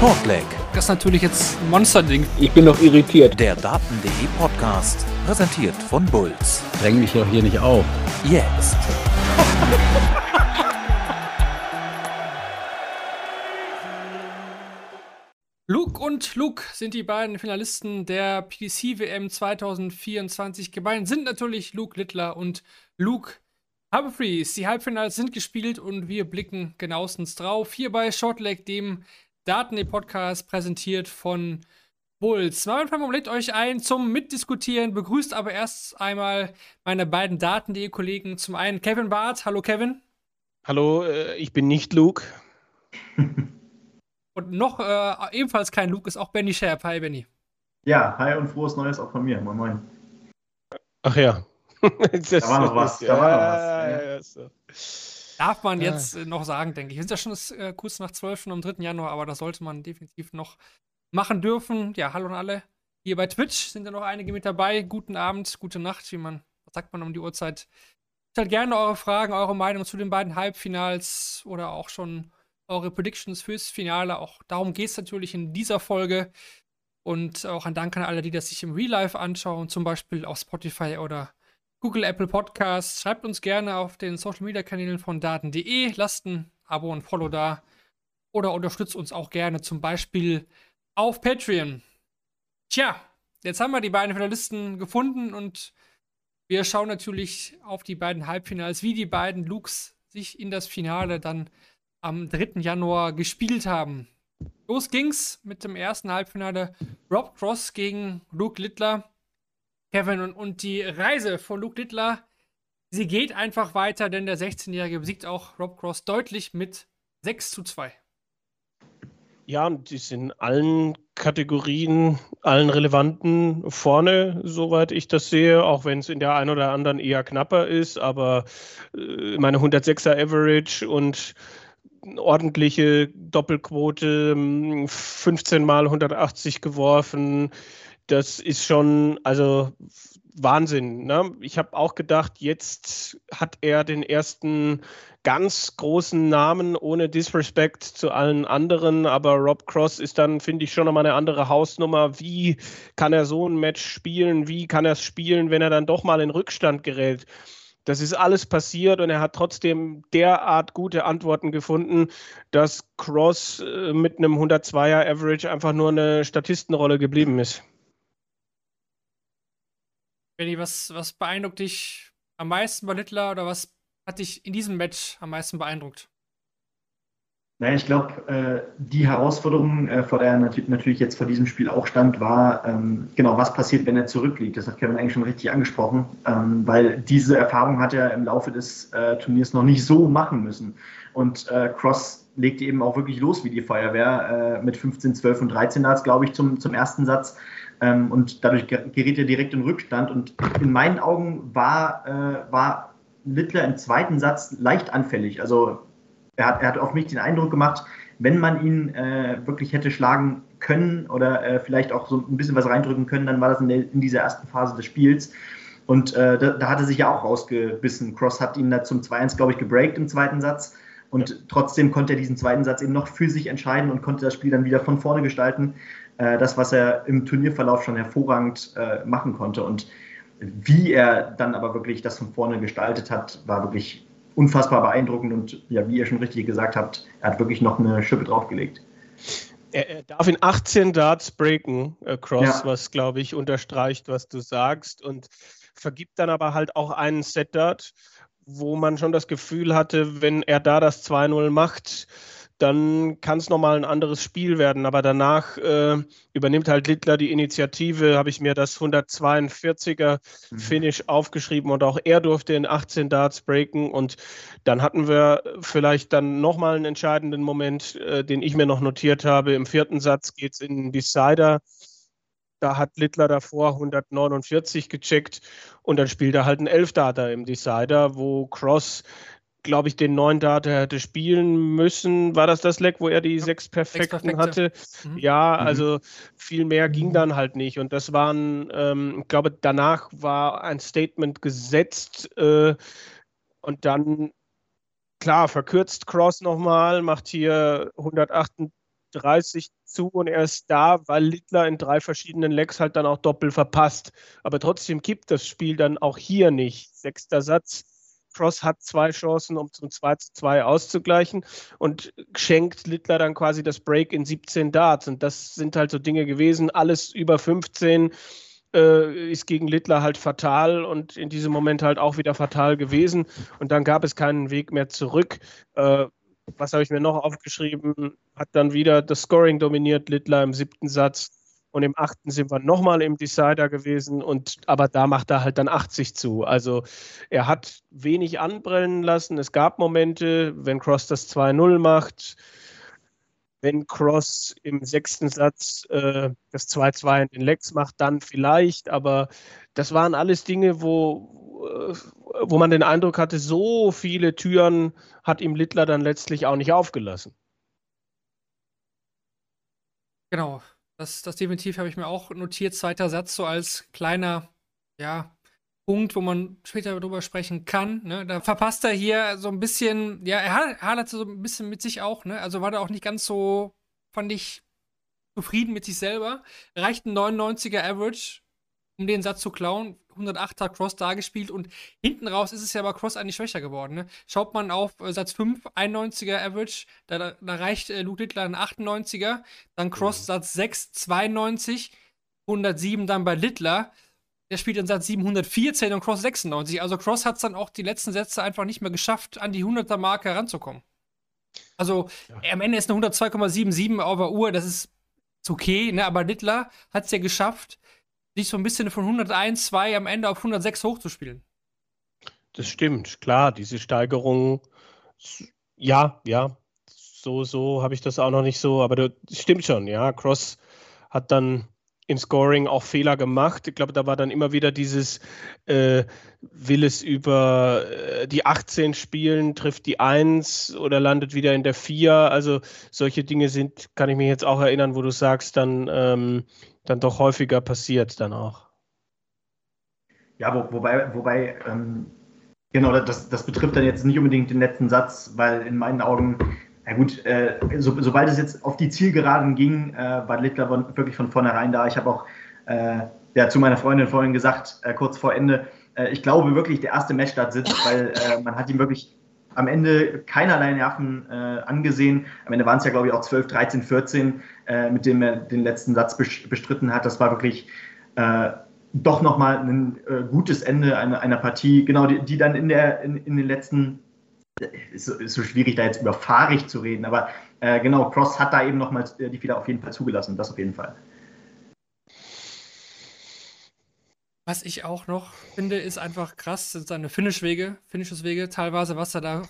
Shortleg. Das ist natürlich jetzt ein Monsterding. Ich bin noch irritiert. Der dartn.de Podcast, präsentiert von Bulls. Dräng mich doch hier nicht auf. Jetzt. Luke und Luke sind die beiden Finalisten der PDC-WM 2024. Gemeint sind natürlich Luke Littler und Luke Humphries. Die Halbfinals sind gespielt und wir blicken genauestens drauf. Hier bei Shortleg, dem Dartn.de-Podcast, präsentiert von Bulls. Marvin lädt euch ein zum Mitdiskutieren, begrüßt aber erst einmal meine beiden Dartn.de-Kollegen. Zum einen Kevin Barth. Hallo Kevin. Hallo, ich bin nicht Luke. Und noch ebenfalls kein Luke ist auch Benni Scherp. Hi, Benni. Ja, hi und frohes Neues auch von mir. Moin, moin. Ach ja. Da war noch was. Darf man jetzt noch sagen, denke ich. Wir sind ja schon kurz nach 12. am 3. Januar, aber das sollte man definitiv noch machen dürfen. Ja, hallo an alle. Hier bei Twitch sind ja noch einige mit dabei. Guten Abend, gute Nacht, was sagt man um die Uhrzeit? Stellt gerne eure Fragen, eure Meinung zu den beiden Halbfinals oder auch schon eure Predictions fürs Finale. Auch darum geht es natürlich in dieser Folge. Und auch ein Dank an alle, die das sich im Real Life anschauen, zum Beispiel auf Spotify oder Google, Apple Podcasts. Schreibt uns gerne auf den Social Media Kanälen von dartn.de. Lasst ein Abo und Follow da. Oder unterstützt uns auch gerne, zum Beispiel auf Patreon. Tja, jetzt haben wir die beiden Finalisten gefunden und wir schauen natürlich auf die beiden Halbfinals, wie die beiden Lukes sich in das Finale dann am 3. Januar gespielt haben. Los ging's mit dem ersten Halbfinale. Rob Cross gegen Luke Littler. Kevin, und die Reise von Luke Littler, sie geht einfach weiter, denn der 16-Jährige besiegt auch Rob Cross deutlich mit 6:2. Ja, und die sind in allen Kategorien, allen relevanten vorne, soweit ich das sehe, auch wenn es in der einen oder anderen eher knapper ist, aber meine 106er Average und ordentliche Doppelquote, 15 mal 180 geworfen, das ist schon, also Wahnsinn, ne? Ich habe auch gedacht, jetzt hat er den ersten ganz großen Namen, ohne Disrespect zu allen anderen, aber Rob Cross ist dann, finde ich, schon nochmal eine andere Hausnummer. Wie kann er so ein Match spielen? Wie kann er es spielen, wenn er dann doch mal in Rückstand gerät? Das ist alles passiert und er hat trotzdem derart gute Antworten gefunden, dass Cross mit einem 102er Average einfach nur eine Statistenrolle geblieben ist. Benni, was beeindruckt dich am meisten bei Littler oder was hat dich in diesem Match am meisten beeindruckt? Naja, ich glaube, die Herausforderung, vor der er natürlich jetzt vor diesem Spiel auch stand, war, genau, was passiert, wenn er zurückliegt. Das hat Kevin eigentlich schon richtig angesprochen, weil diese Erfahrung hat er im Laufe des Turniers noch nicht so machen müssen. Und Cross legte eben auch wirklich los wie die Feuerwehr mit 15, 12 und 13 Darts, glaube ich, zum ersten Satz. Und dadurch gerät er direkt in Rückstand. Und in meinen Augen war Littler im zweiten Satz leicht anfällig. Also er hat auf mich den Eindruck gemacht, wenn man ihn wirklich hätte schlagen können oder vielleicht auch so ein bisschen was reindrücken können, dann war das in dieser ersten Phase des Spiels. Und da hat er sich ja auch rausgebissen. Cross hat ihn da zum 2-1, glaube ich, gebreakt im zweiten Satz. Und trotzdem konnte er diesen zweiten Satz eben noch für sich entscheiden und konnte das Spiel dann wieder von vorne gestalten. Das, was er im Turnierverlauf schon hervorragend machen konnte. Und wie er dann aber wirklich das von vorne gestaltet hat, war wirklich unfassbar beeindruckend. Und ja, wie ihr schon richtig gesagt habt, er hat wirklich noch eine Schippe draufgelegt. Er darf in 18 Darts breaken, Cross, ja. Was, glaube ich, unterstreicht, was du sagst. Und vergibt dann aber halt auch einen Set-Dart, wo man schon das Gefühl hatte, wenn er da das 2-0 macht, dann kann es nochmal ein anderes Spiel werden. Aber danach übernimmt halt Littler die Initiative, habe ich mir das 142er-Finish aufgeschrieben und auch er durfte in 18 Darts breaken und dann hatten wir vielleicht dann nochmal einen entscheidenden Moment, den ich mir noch notiert habe. Im vierten Satz geht es in den Decider. Da hat Littler davor 149 gecheckt und dann spielt er halt einen 11-Darter im Decider, wo Cross, glaube ich, den 9-Darter hätte spielen müssen. War das Leck, wo er die 6 Perfekten hatte? Mhm. Ja, also viel mehr ging dann halt nicht. Und das waren, ich glaube, danach war ein Statement gesetzt und dann, klar, verkürzt Cross nochmal, macht hier 138. 30 zu und er ist da, weil Littler in 3 verschiedenen Legs halt dann auch Doppel verpasst. Aber trotzdem kippt das Spiel dann auch hier nicht. 6. Satz. Cross hat 2 Chancen, um zum 2:2 auszugleichen und schenkt Littler dann quasi das Break in 17 Darts. Und das sind halt so Dinge gewesen. Alles über 15 ist gegen Littler halt fatal und in diesem Moment halt auch wieder fatal gewesen. Und dann gab es keinen Weg mehr zurück. Was habe ich mir noch aufgeschrieben? Hat dann wieder das Scoring dominiert, Littler im 7. Satz. Und im 8. sind wir nochmal im Decider gewesen, aber da macht er halt dann 80 zu. Also er hat wenig anbrennen lassen. Es gab Momente, wenn Cross das 2-0 macht, wenn Cross im 6. Satz das 2-2 in den Legs macht, dann vielleicht. Aber das waren alles Dinge, wo man den Eindruck hatte, so viele Türen hat ihm Littler dann letztlich auch nicht aufgelassen. Genau. Das definitiv habe ich mir auch notiert, 2. Satz, so als kleiner, ja, Punkt, wo man später drüber sprechen kann, ne? Da verpasst er hier so ein bisschen, ja, er haderte so ein bisschen mit sich auch, ne? Also war da auch nicht ganz so, fand ich, zufrieden mit sich selber. Reicht ein 99er Average, um den Satz zu klauen. 108 hat Cross da gespielt und hinten raus ist es ja bei Cross eigentlich schwächer geworden. Ne? Schaut man auf Satz 5, 91er Average, da reicht Luke Littler ein 98er, dann Cross Satz 6, 92, 107 dann bei Littler. Der spielt in Satz 714 und Cross 96. Also Cross hat es dann auch die letzten Sätze einfach nicht mehr geschafft, an die 100er-Marke heranzukommen. Also ja. Am Ende ist eine 102,77 auf der Uhr, das ist okay, ne? Aber Littler hat es ja geschafft, sich so ein bisschen von 101,2 am Ende auf 106 hochzuspielen. Das stimmt, klar, diese Steigerung, ja, so habe ich das auch noch nicht so, aber das stimmt schon, ja, Cross hat dann im Scoring auch Fehler gemacht. Ich glaube, da war dann immer wieder dieses will es über die 18 spielen, trifft die 1 oder landet wieder in der 4. Also solche Dinge sind, kann ich mich jetzt auch erinnern, wo du sagst, dann doch häufiger passiert dann auch. Ja, wobei genau, das betrifft dann jetzt nicht unbedingt den letzten Satz, weil in meinen Augen, na gut, sobald es jetzt auf die Zielgeraden ging, war Littler wirklich von vornherein da. Ich habe auch zu meiner Freundin vorhin gesagt, kurz vor Ende, ich glaube wirklich, der erste Matchstart sitzt, weil man hat ihm wirklich am Ende keinerlei Nerven angesehen. Am Ende waren es ja, glaube ich, auch 12, 13, 14, mit dem er den letzten Satz bestritten hat. Das war wirklich doch nochmal ein gutes Ende einer Partie, genau, die dann in den letzten... Ist so schwierig, da jetzt über fahrig zu reden, aber genau, Cross hat da eben nochmal die Fehler auf jeden Fall zugelassen, das auf jeden Fall. Was ich auch noch finde, ist einfach krass, sind seine Finisheswege, teilweise, was er da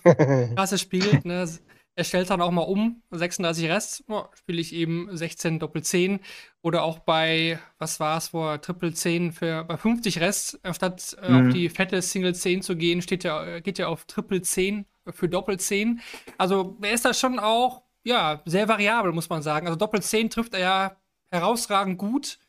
krass spielt, ne? Er stellt dann auch mal um, 36 Rest, spiele ich eben 16 Doppel-10 oder auch bei, was war es, vor Triple-10, bei 50 Rest, statt auf die fette Single-10 zu gehen, geht er auf Triple-10 für Doppel-10. Also er ist da schon auch, ja, sehr variabel, muss man sagen. Also Doppel-10 trifft er ja herausragend gut.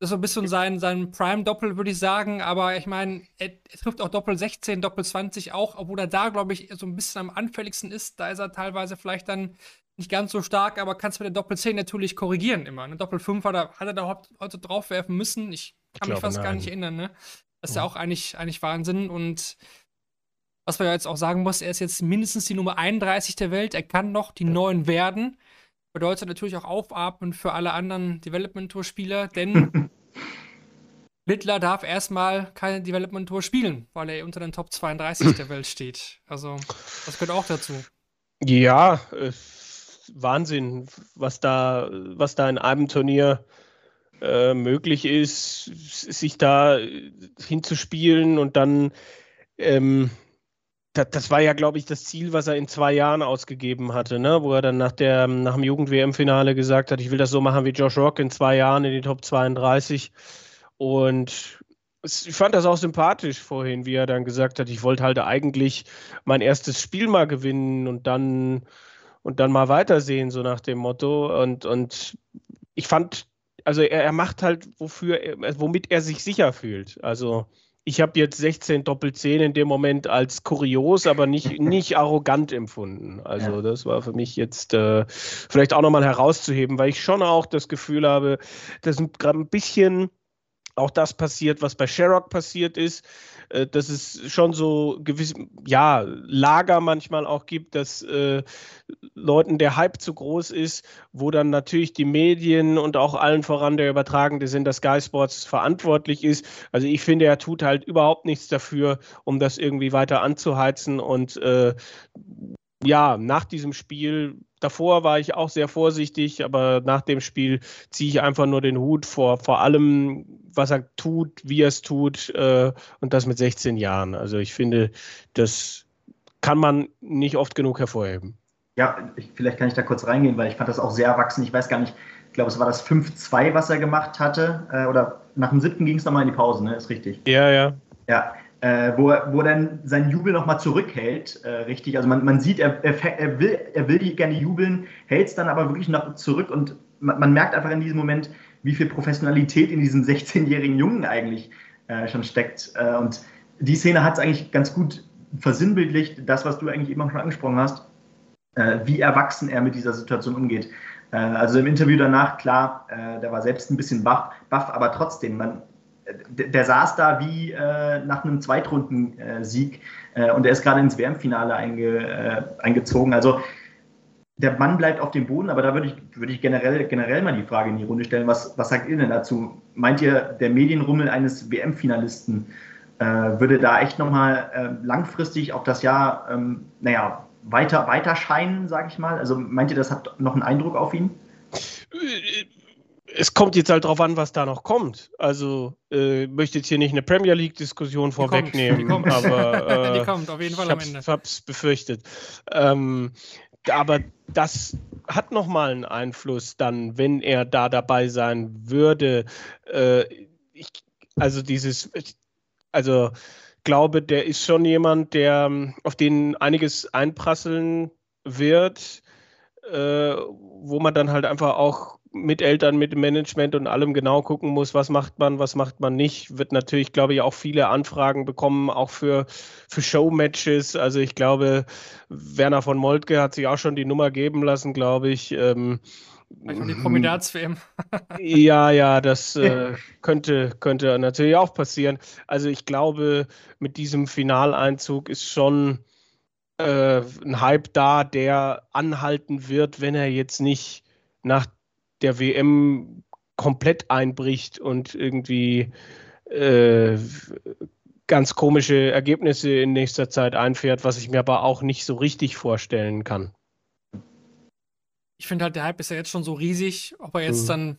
Das ist so ein bisschen sein Prime-Doppel, würde ich sagen. Aber ich meine, er trifft auch Doppel-16, Doppel-20 auch, obwohl er da, glaube ich, so ein bisschen am anfälligsten ist. Da ist er teilweise vielleicht dann nicht ganz so stark, aber kannst mit der Doppel-10 natürlich korrigieren immer. Ne? Doppel-5 hat er da heute draufwerfen müssen. Ich kann mich fast gar nicht erinnern. Ne? Das ist ja auch eigentlich Wahnsinn. Und was man ja jetzt auch sagen muss, er ist jetzt mindestens die Nummer 31 der Welt. Er kann noch die 9 werden. Bedeutet natürlich auch aufatmen für alle anderen Development-Tour-Spieler, denn Littler darf erstmal keine Development-Tour spielen, weil er unter den Top 32 der Welt steht. Also, das gehört auch dazu. Ja, Wahnsinn, was da in einem Turnier möglich ist, sich da hinzuspielen und dann Das war ja, glaube ich, das Ziel, was er in 2 Jahren ausgegeben hatte, ne? Wo er dann nach dem Jugend-WM-Finale gesagt hat, ich will das so machen wie Josh Rock in 2 Jahren in die Top 32. Und ich fand das auch sympathisch vorhin, wie er dann gesagt hat, ich wollte halt eigentlich mein erstes Spiel mal gewinnen und dann mal weitersehen, so nach dem Motto. Und ich fand, also er macht halt, womit er sich sicher fühlt. Also ich habe jetzt 16 Doppel-10 in dem Moment als kurios, aber nicht arrogant empfunden. Also das war für mich jetzt vielleicht auch nochmal herauszuheben, weil ich schon auch das Gefühl habe, dass gerade ein bisschen auch das passiert, was bei Sherrock passiert ist, dass es schon so gewisse Lager manchmal auch gibt, dass Leuten der Hype zu groß ist, wo dann natürlich die Medien und auch allen voran der übertragende Sender Sky Sports verantwortlich ist. Also ich finde, er tut halt überhaupt nichts dafür, um das irgendwie weiter anzuheizen. Und nach diesem Spiel, davor war ich auch sehr vorsichtig, aber nach dem Spiel ziehe ich einfach nur den Hut vor allem, was er tut, wie er es tut und das mit 16 Jahren. Also ich finde, das kann man nicht oft genug hervorheben. Ja, vielleicht kann ich da kurz reingehen, weil ich fand das auch sehr erwachsen. Ich weiß gar nicht, ich glaube, es war das 5-2, was er gemacht hatte. Oder nach dem 7. ging es nochmal in die Pause, ne? Ist richtig. Ja. Wo er dann seinen Jubel nochmal zurückhält, richtig. Also man sieht, er will die gerne jubeln, hält es dann aber wirklich noch zurück und man merkt einfach in diesem Moment, wie viel Professionalität in diesem 16-jährigen Jungen eigentlich schon steckt. Und die Szene hat es eigentlich ganz gut versinnbildlicht, das, was du eigentlich eben schon angesprochen hast, wie erwachsen er mit dieser Situation umgeht. Also im Interview danach, klar, der war selbst ein bisschen baff, aber trotzdem, der saß da wie nach einem Zweitrunden-Sieg und er ist gerade ins WM-Finale eingezogen. Also der Mann bleibt auf dem Boden, aber da würde ich generell mal die Frage in die Runde stellen, was sagt ihr denn dazu? Meint ihr, der Medienrummel eines WM-Finalisten würde da echt nochmal langfristig auf das Jahr weiter scheinen, sage ich mal? Also meint ihr, das hat noch einen Eindruck auf ihn? Es kommt jetzt halt drauf an, was da noch kommt. Also möchte jetzt hier nicht eine Premier League-Diskussion vorwegnehmen, aber die kommt auf jeden Fall am Ende. Ich hab's befürchtet. Aber das hat nochmal einen Einfluss dann, wenn er da dabei sein würde. Ich glaube, der ist schon jemand, der auf den einiges einprasseln wird, wo man dann halt einfach auch mit Eltern, mit Management und allem genau gucken muss, was macht man nicht. Wird natürlich, glaube ich, auch viele Anfragen bekommen, auch für Showmatches. Also ich glaube, Werner von Moltke hat sich auch schon die Nummer geben lassen, glaube ich. Also die Prominenz-WM. Ja, das könnte natürlich auch passieren. Also ich glaube, mit diesem Finaleinzug ist schon ein Hype da, der anhalten wird, wenn er jetzt nicht nach der WM komplett einbricht und irgendwie ganz komische Ergebnisse in nächster Zeit einfährt, was ich mir aber auch nicht so richtig vorstellen kann. Ich finde halt, der Hype ist ja jetzt schon so riesig. Ob er jetzt dann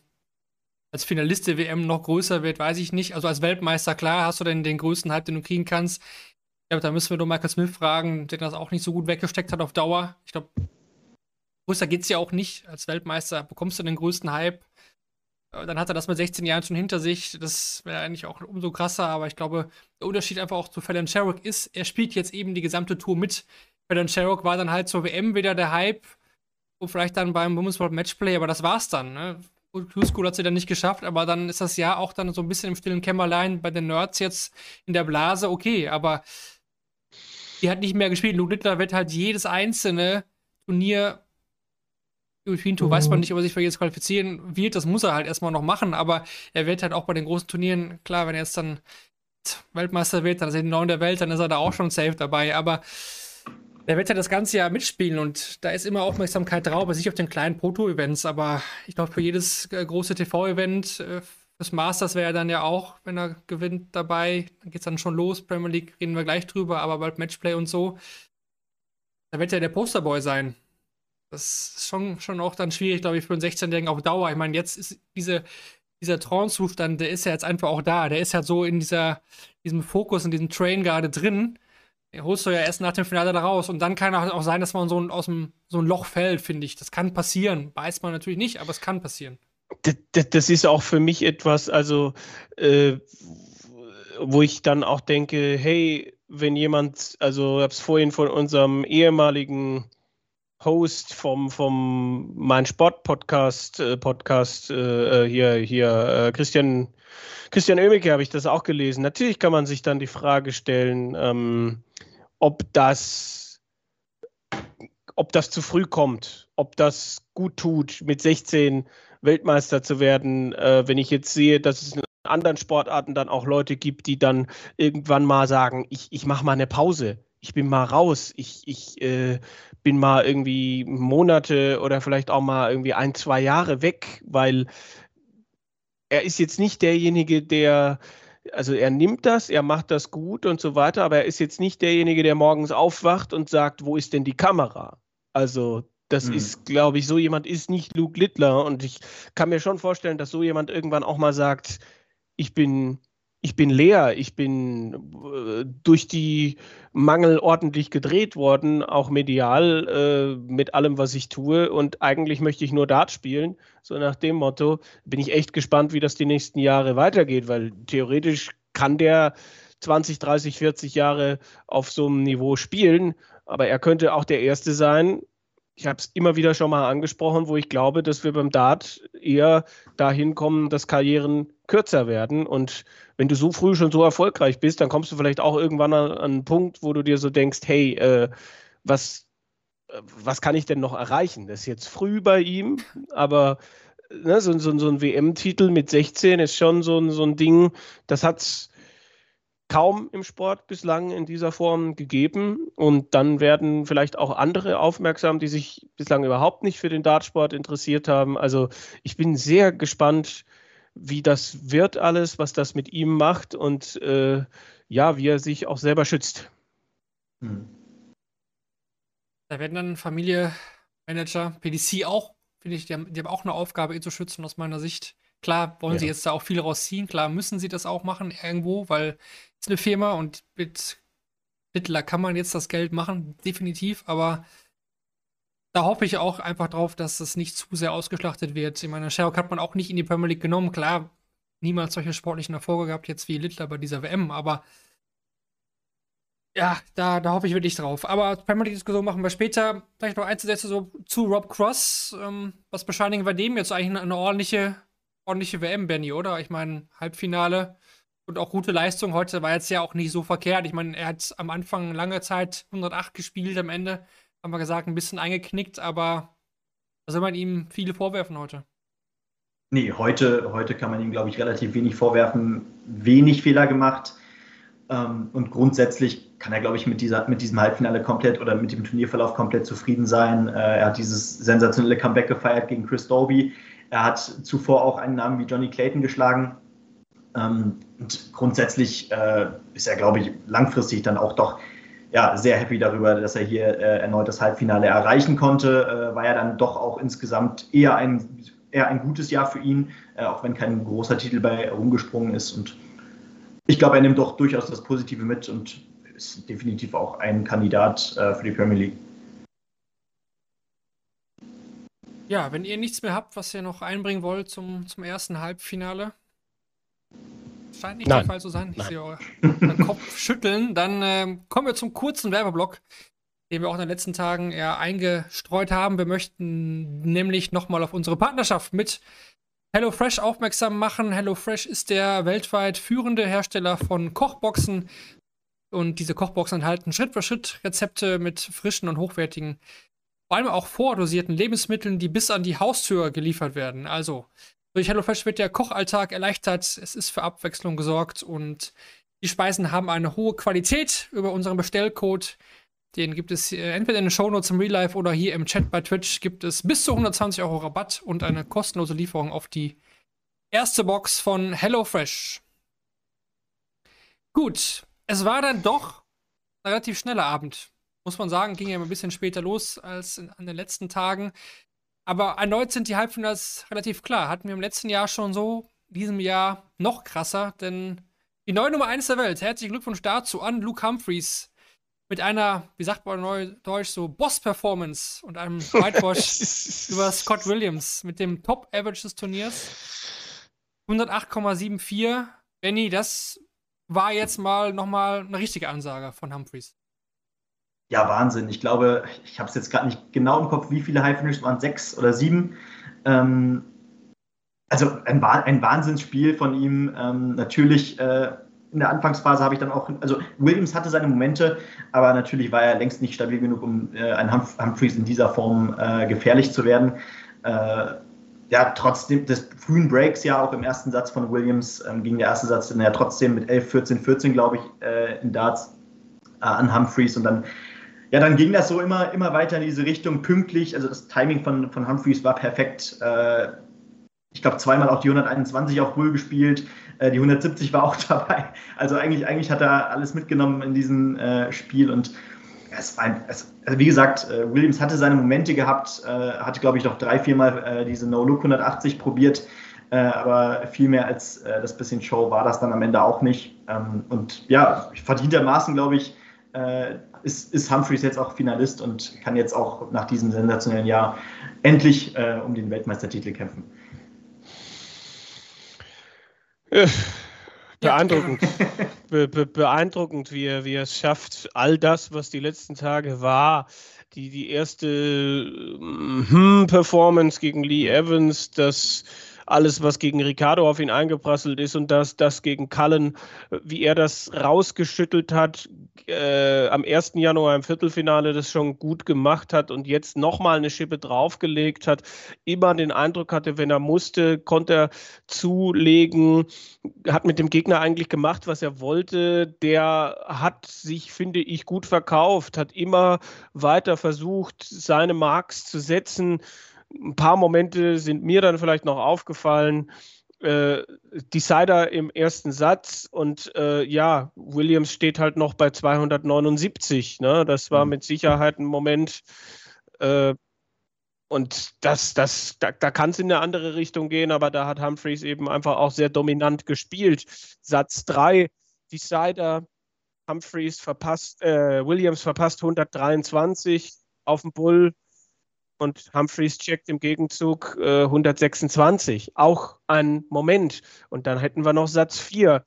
als Finalist der WM noch größer wird, weiß ich nicht. Also als Weltmeister, klar, hast du denn den größten Hype, den du kriegen kannst. Ich glaube, da müssen wir doch Michael Smith fragen, der das auch nicht so gut weggesteckt hat auf Dauer. Ich glaube, größer geht's ja auch nicht. Als Weltmeister bekommst du den größten Hype. Dann hat er das mit 16 Jahren schon hinter sich. Das wäre eigentlich auch umso krasser. Aber ich glaube, der Unterschied einfach auch zu Fallon Sherrock ist, er spielt jetzt eben die gesamte Tour mit. Fallon Sherrock war dann halt zur WM wieder der Hype. Und vielleicht dann beim Women's World Matchplay. Aber das war's dann. Ne? Q-School hat sie dann nicht geschafft. Aber dann ist das Jahr auch dann so ein bisschen im stillen Kämmerlein bei den Nerds jetzt in der Blase. Okay, aber die hat nicht mehr gespielt. Luke Littler wird halt jedes einzelne Turnier Pinto weiß man nicht, ob er sich für jedes qualifizieren wird, das muss er halt erstmal noch machen, aber er wird halt auch bei den großen Turnieren, klar, wenn er jetzt dann Weltmeister wird, dann ist er die 9. der Welt, dann ist er da auch schon safe dabei, aber er wird halt das ganze Jahr mitspielen und da ist immer Aufmerksamkeit drauf, also nicht auf den kleinen Proto-Events, aber ich glaube, für jedes große TV-Event, das Masters wäre er dann ja auch, wenn er gewinnt, dabei, dann geht's dann schon los, Premier League reden wir gleich drüber, aber bald Matchplay und so, da wird er der Posterboy sein. Das ist schon auch dann schwierig, glaube ich, für einen 16-Jährigen auf Dauer. Ich meine, jetzt ist dieser Trance-Zustand, der ist ja jetzt einfach auch da. Der ist ja so in diesem Fokus, in diesem Train gerade drin. Den holst du ja erst nach dem Finale da raus. Und dann kann auch sein, dass man aus dem Loch fällt, finde ich. Das kann passieren. Weiß man natürlich nicht, aber es kann passieren. Das ist auch für mich etwas, also wo ich dann auch denke, hey, wenn jemand, also ich habe es vorhin von unserem ehemaligen Host vom Mein Sport Podcast, hier Christian Hömeke habe ich das auch gelesen. Natürlich kann man sich dann die Frage stellen, ob das zu früh kommt, ob das gut tut, mit 16 Weltmeister zu werden, wenn ich jetzt sehe, dass es in anderen Sportarten dann auch Leute gibt, die dann irgendwann mal sagen, ich mache mal eine Pause, ich bin mal raus, ich bin mal irgendwie Monate oder vielleicht auch mal irgendwie 1-2 Jahre weg, weil er ist jetzt nicht derjenige, der, also er nimmt das, er macht das gut und so weiter, aber er ist jetzt nicht derjenige, der morgens aufwacht und sagt, wo ist denn die Kamera? Also das ist, glaube ich, so jemand ist nicht Luke Littler und ich kann mir schon vorstellen, dass so jemand irgendwann auch mal sagt, ich bin leer, ich bin durch die Mangel ordentlich gedreht worden, auch medial, mit allem, was ich tue und eigentlich möchte ich nur Dart spielen, so nach dem Motto. Bin ich echt gespannt, wie das die nächsten Jahre weitergeht, weil theoretisch kann der 20, 30, 40 Jahre auf so einem Niveau spielen, aber er könnte auch der Erste sein, ich habe es immer wieder schon mal angesprochen, wo ich glaube, dass wir beim Dart eher dahin kommen, dass Karrieren kürzer werden. Und wenn du so früh schon so erfolgreich bist, dann kommst du vielleicht auch irgendwann an einen Punkt, wo du dir so denkst, hey, was kann ich denn noch erreichen? Das ist jetzt früh bei ihm, aber ne, so ein WM-Titel mit 16 ist schon so ein Ding, das hat's kaum im Sport bislang in dieser Form gegeben und dann werden vielleicht auch andere aufmerksam, die sich bislang überhaupt nicht für den Dartsport interessiert haben. Also ich bin sehr gespannt, wie das wird alles, was das mit ihm macht und wie er sich auch selber schützt. Da werden dann Familie, Manager, PDC auch, finde ich, die haben auch eine Aufgabe, ihn zu schützen aus meiner Sicht. Klar wollen sie jetzt da auch viel rausziehen, klar müssen sie das auch machen irgendwo, weil es eine Firma und mit Littler kann man jetzt das Geld machen, definitiv, aber da hoffe ich auch einfach drauf, dass das nicht zu sehr ausgeschlachtet wird. Ich meine, Sherrock hat man auch nicht in die Premier League genommen, klar, niemals solche sportlichen Erfolge gehabt, jetzt wie Littler bei dieser WM, aber ja, da hoffe ich wirklich drauf. Aber Premier League-Diskussion machen wir später. Vielleicht noch einzusetzen so zu Rob Cross. Was bescheinigen wir dem jetzt eigentlich eine ordentliche WM, Benni, oder? Ich meine, Halbfinale und auch gute Leistung heute war jetzt ja auch nicht so verkehrt. Ich meine, er hat am Anfang lange Zeit 108 gespielt, am Ende haben wir gesagt, ein bisschen eingeknickt, aber da soll man ihm viele vorwerfen heute. Nee, heute kann man ihm, glaube ich, relativ wenig vorwerfen. Wenig Fehler gemacht und grundsätzlich kann er, glaube ich, mit diesem Halbfinale komplett oder mit dem Turnierverlauf komplett zufrieden sein. Er hat dieses sensationelle Comeback gefeiert gegen Chris Dolby. Er hat zuvor auch einen Namen wie Johnny Clayton geschlagen. Und grundsätzlich ist er, glaube ich, langfristig dann auch doch sehr happy darüber, dass er hier erneut das Halbfinale erreichen konnte. War ja dann doch auch insgesamt eher ein gutes Jahr für ihn, auch wenn kein großer Titel bei rumgesprungen ist. Und ich glaube, er nimmt doch durchaus das Positive mit und ist definitiv auch ein Kandidat für die Premier League. Ja, wenn ihr nichts mehr habt, was ihr noch einbringen wollt zum ersten Halbfinale, scheint nicht der Fall zu sein. Ich sehe euren Kopf schütteln. Dann kommen wir zum kurzen Werbeblock, den wir auch in den letzten Tagen eher eingestreut haben. Wir möchten nämlich nochmal auf unsere Partnerschaft mit HelloFresh aufmerksam machen. HelloFresh ist der weltweit führende Hersteller von Kochboxen. Und diese Kochboxen enthalten Schritt für Schritt Rezepte mit frischen und hochwertigen, vor allem auch vordosierten Lebensmitteln, die bis an die Haustür geliefert werden. Also durch HelloFresh wird der Kochalltag erleichtert, es ist für Abwechslung gesorgt und die Speisen haben eine hohe Qualität über unseren Bestellcode. Den gibt es entweder in den Shownotes im Real Life oder hier im Chat bei Twitch gibt es bis zu 120 € Rabatt und eine kostenlose Lieferung auf die erste Box von HelloFresh. Gut, es war dann doch ein relativ schneller Abend. Muss man sagen, ging ja ein bisschen später los als an den letzten Tagen. Aber erneut sind die Halbfinals relativ klar. Hatten wir im letzten Jahr schon so, in diesem Jahr noch krasser. Denn die neue Nummer 1 der Welt, herzlichen Glückwunsch dazu an Luke Humphries. Mit einer, wie sagt man neudeutsch, so Boss-Performance und einem Whitewash über Scott Williams. Mit dem Top-Average des Turniers. 108,74. Benni, das war jetzt mal nochmal eine richtige Ansage von Humphries. Ja, Wahnsinn. Ich glaube, ich habe es jetzt gerade nicht genau im Kopf, wie viele High-Finishes waren, 6 oder 7. Also ein Wahnsinnsspiel von ihm. Natürlich in der Anfangsphase habe ich dann auch, also Williams hatte seine Momente, aber natürlich war er längst nicht stabil genug, um ein Humphries in dieser Form gefährlich zu werden. Ja, trotzdem des frühen Breaks ja auch im ersten Satz von Williams ging der erste Satz dann ja trotzdem mit 11, 14, 14, glaube ich, in Darts an Humphries und dann, ja, dann ging das so immer weiter in diese Richtung, pünktlich, also das Timing von Humphries war perfekt, ich glaube zweimal auch die 121 auf Bull gespielt, die 170 war auch dabei, also eigentlich hat er alles mitgenommen in diesem Spiel und wie gesagt, Williams hatte seine Momente gehabt, hatte, glaube ich, noch 3-4 Mal diese No-Look 180 probiert, aber viel mehr als das bisschen Show war das dann am Ende auch nicht. Und ja, verdientermaßen, glaube ich, ist Humphries jetzt auch Finalist und kann jetzt auch nach diesem sensationellen Jahr endlich um den Weltmeistertitel kämpfen. Beeindruckend. Beeindruckend, wie er es schafft, all das, was die letzten Tage war, die erste Performance gegen Lee Evans, das alles, was gegen Ricardo auf ihn eingeprasselt ist und das gegen Cullen, wie er das rausgeschüttelt hat, am 1. Januar im Viertelfinale das schon gut gemacht hat und jetzt nochmal eine Schippe draufgelegt hat, immer den Eindruck hatte, wenn er musste, konnte er zulegen, hat mit dem Gegner eigentlich gemacht, was er wollte, der hat sich, finde ich, gut verkauft, hat immer weiter versucht, seine Marks zu setzen. Ein paar Momente sind mir dann vielleicht noch aufgefallen. Decider im ersten Satz und ja, Williams steht halt noch bei 279. Ne? Das war mit Sicherheit ein Moment. Und da kann es in eine andere Richtung gehen, aber da hat Humphries eben einfach auch sehr dominant gespielt. Satz 3, Decider, Williams verpasst 123 auf dem Bull. Und Humphries checkt im Gegenzug 126. Auch ein Moment. Und dann hätten wir noch Satz 4.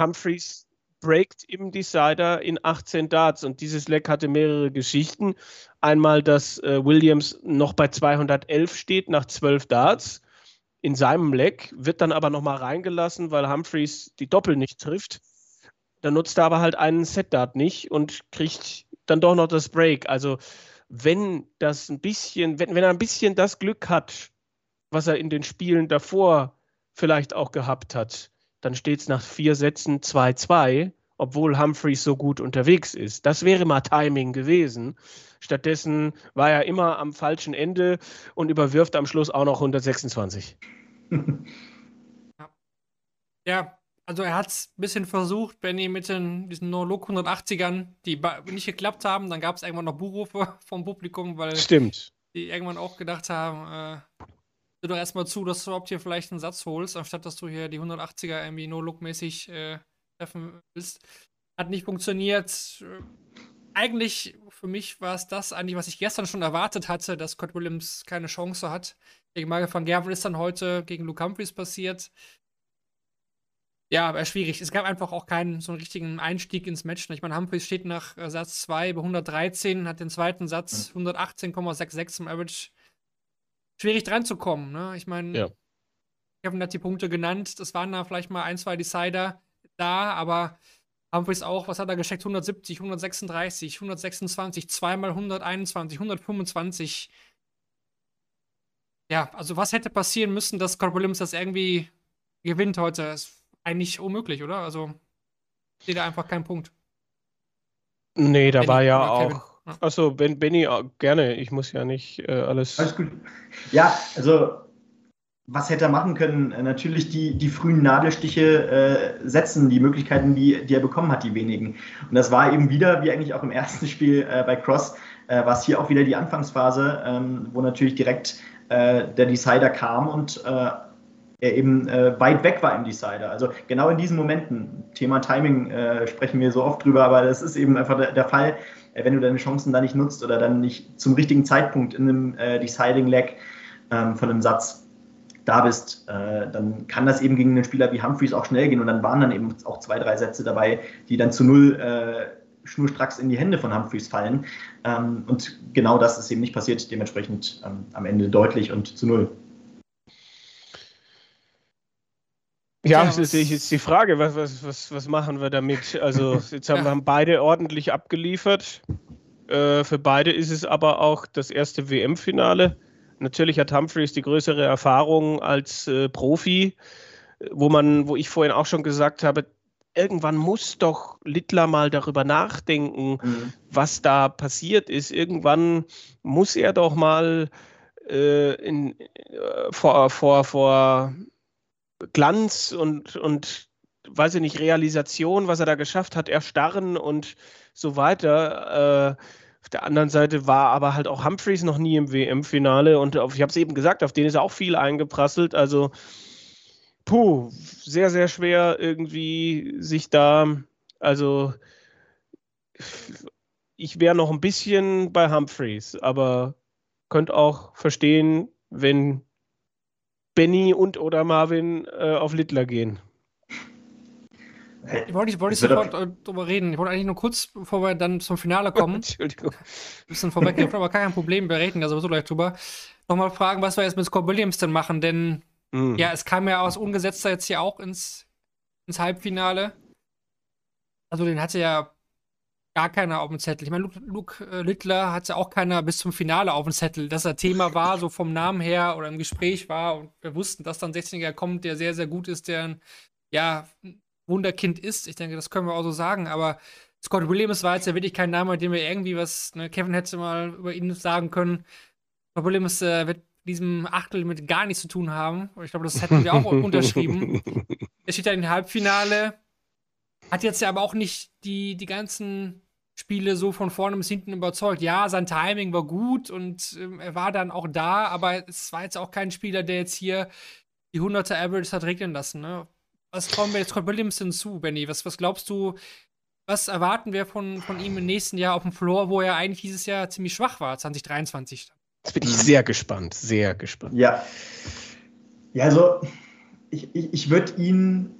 Humphries breakt im Decider in 18 Darts. Und dieses Leck hatte mehrere Geschichten. Einmal, dass Williams noch bei 211 steht nach 12 Darts. In seinem Leck wird dann aber nochmal reingelassen, weil Humphries die Doppel nicht trifft. Dann nutzt er aber halt einen Set-Dart nicht und kriegt dann doch noch das Break. Also wenn er ein bisschen das Glück hat, was er in den Spielen davor vielleicht auch gehabt hat, dann steht es nach 4 Sätzen 2-2, obwohl Humphries so gut unterwegs ist. Das wäre mal Timing gewesen. Stattdessen war er immer am falschen Ende und überwirft am Schluss auch noch 126. Ja. Also er hat es ein bisschen versucht, Benni, mit diesen No-Look 180ern, die nicht geklappt haben. Dann gab es irgendwann noch Buhrufe vom Publikum, weil die irgendwann auch gedacht haben, hör doch erstmal zu, dass du überhaupt hier vielleicht einen Satz holst, anstatt dass du hier die 180er irgendwie No-Look-mäßig treffen willst. Hat nicht funktioniert. Eigentlich für mich war es das eigentlich, was ich gestern schon erwartet hatte, dass Scott Williams keine Chance hat. Gegen Michael van Gerwen ist dann heute gegen Luke Humphries passiert. Ja, aber schwierig. Es gab einfach auch keinen so einen richtigen Einstieg ins Match. Ich meine, Humphries steht nach Satz 2 bei 113, hat den zweiten Satz 118,66 im Average. Schwierig dran zu kommen, ne? Ich meine, Kevin hat die Punkte genannt. Das waren da vielleicht mal 1, 2 Decider da, aber Humphries auch, was hat er gesteckt? 170, 136, 126, zweimal 121, 125. Ja, also was hätte passieren müssen, dass Scott Williams das irgendwie gewinnt heute? Eigentlich unmöglich, oder? Also steht da einfach kein Punkt. Nee, da Benni, war ja auch. Achso, Benni, gerne. Ich muss ja nicht alles. Alles gut. Ja, also was hätte er machen können? Natürlich die frühen Nadelstiche setzen, die Möglichkeiten, die er bekommen hat, die wenigen. Und das war eben wieder, wie eigentlich auch im ersten Spiel bei Cross, war es hier auch wieder die Anfangsphase, wo natürlich direkt der Decider kam und er eben weit weg war im Decider. Also genau in diesen Momenten, Thema Timing sprechen wir so oft drüber, aber das ist eben einfach der Fall, wenn du deine Chancen da nicht nutzt oder dann nicht zum richtigen Zeitpunkt in einem Deciding Lag von einem Satz da bist, dann kann das eben gegen einen Spieler wie Humphries auch schnell gehen und dann waren dann eben auch 2, 3 Sätze dabei, die dann zu 0 schnurstracks in die Hände von Humphries fallen. Und genau das ist eben nicht passiert, dementsprechend am Ende deutlich und zu null. Ja, das ist jetzt die Frage, was machen wir damit? Also jetzt haben beide ordentlich abgeliefert. Für beide ist es aber auch das erste WM-Finale. Natürlich hat Humphries die größere Erfahrung als Profi, wo ich vorhin auch schon gesagt habe, irgendwann muss doch Littler mal darüber nachdenken, was da passiert ist. Irgendwann muss er doch mal vor Glanz und weiß ich nicht, Realisation, was er da geschafft hat, erstarren und so weiter. Auf der anderen Seite war aber halt auch Humphries noch nie im WM-Finale und ich habe es eben gesagt, auf den ist auch viel eingeprasselt. Also sehr, sehr schwer irgendwie sich da, also ich wäre noch ein bisschen bei Humphries, aber könnt auch verstehen, wenn Benni und oder Marvin auf Littler gehen. Ich wollte nicht sofort drüber reden. Ich wollte eigentlich nur kurz, bevor wir dann zum Finale kommen, Entschuldigung, ein bisschen vorweggehen, aber kein Problem, wir reden da sowieso gleich drüber, nochmal fragen, was wir jetzt mit Scott Williams denn machen, denn ja, es kam ja aus Ungesetzter jetzt hier auch ins Halbfinale. Also den hatte ja gar keiner auf dem Zettel. Ich meine, Luke Littler hatte ja auch keiner bis zum Finale auf dem Zettel, dass er Thema war, so vom Namen her oder im Gespräch war. Und wir wussten, dass dann 16-Jähriger kommt, der sehr, sehr gut ist, der ein Wunderkind ist. Ich denke, das können wir auch so sagen. Aber Scott Williams war jetzt ja wirklich kein Name, mit dem wir irgendwie was, ne? Kevin hätte mal über ihn sagen können. Scott Williams wird diesem Achtel mit gar nichts zu tun haben. Ich glaube, das hätten wir auch unterschrieben. Er steht ja im Halbfinale, hat jetzt ja aber auch nicht die ganzen Spiele so von vorne bis hinten überzeugt. Ja, sein Timing war gut und er war dann auch da, aber es war jetzt auch kein Spieler, der jetzt hier die 100er Average hat regnen lassen. Ne? Was trauen wir jetzt Scott Williams hinzu, Benni? Was glaubst du, was erwarten wir von ihm im nächsten Jahr auf dem Floor, wo er eigentlich dieses Jahr ziemlich schwach war, 2023 dann? Jetzt bin ich sehr gespannt, sehr gespannt. Ja, also ich würde ihn,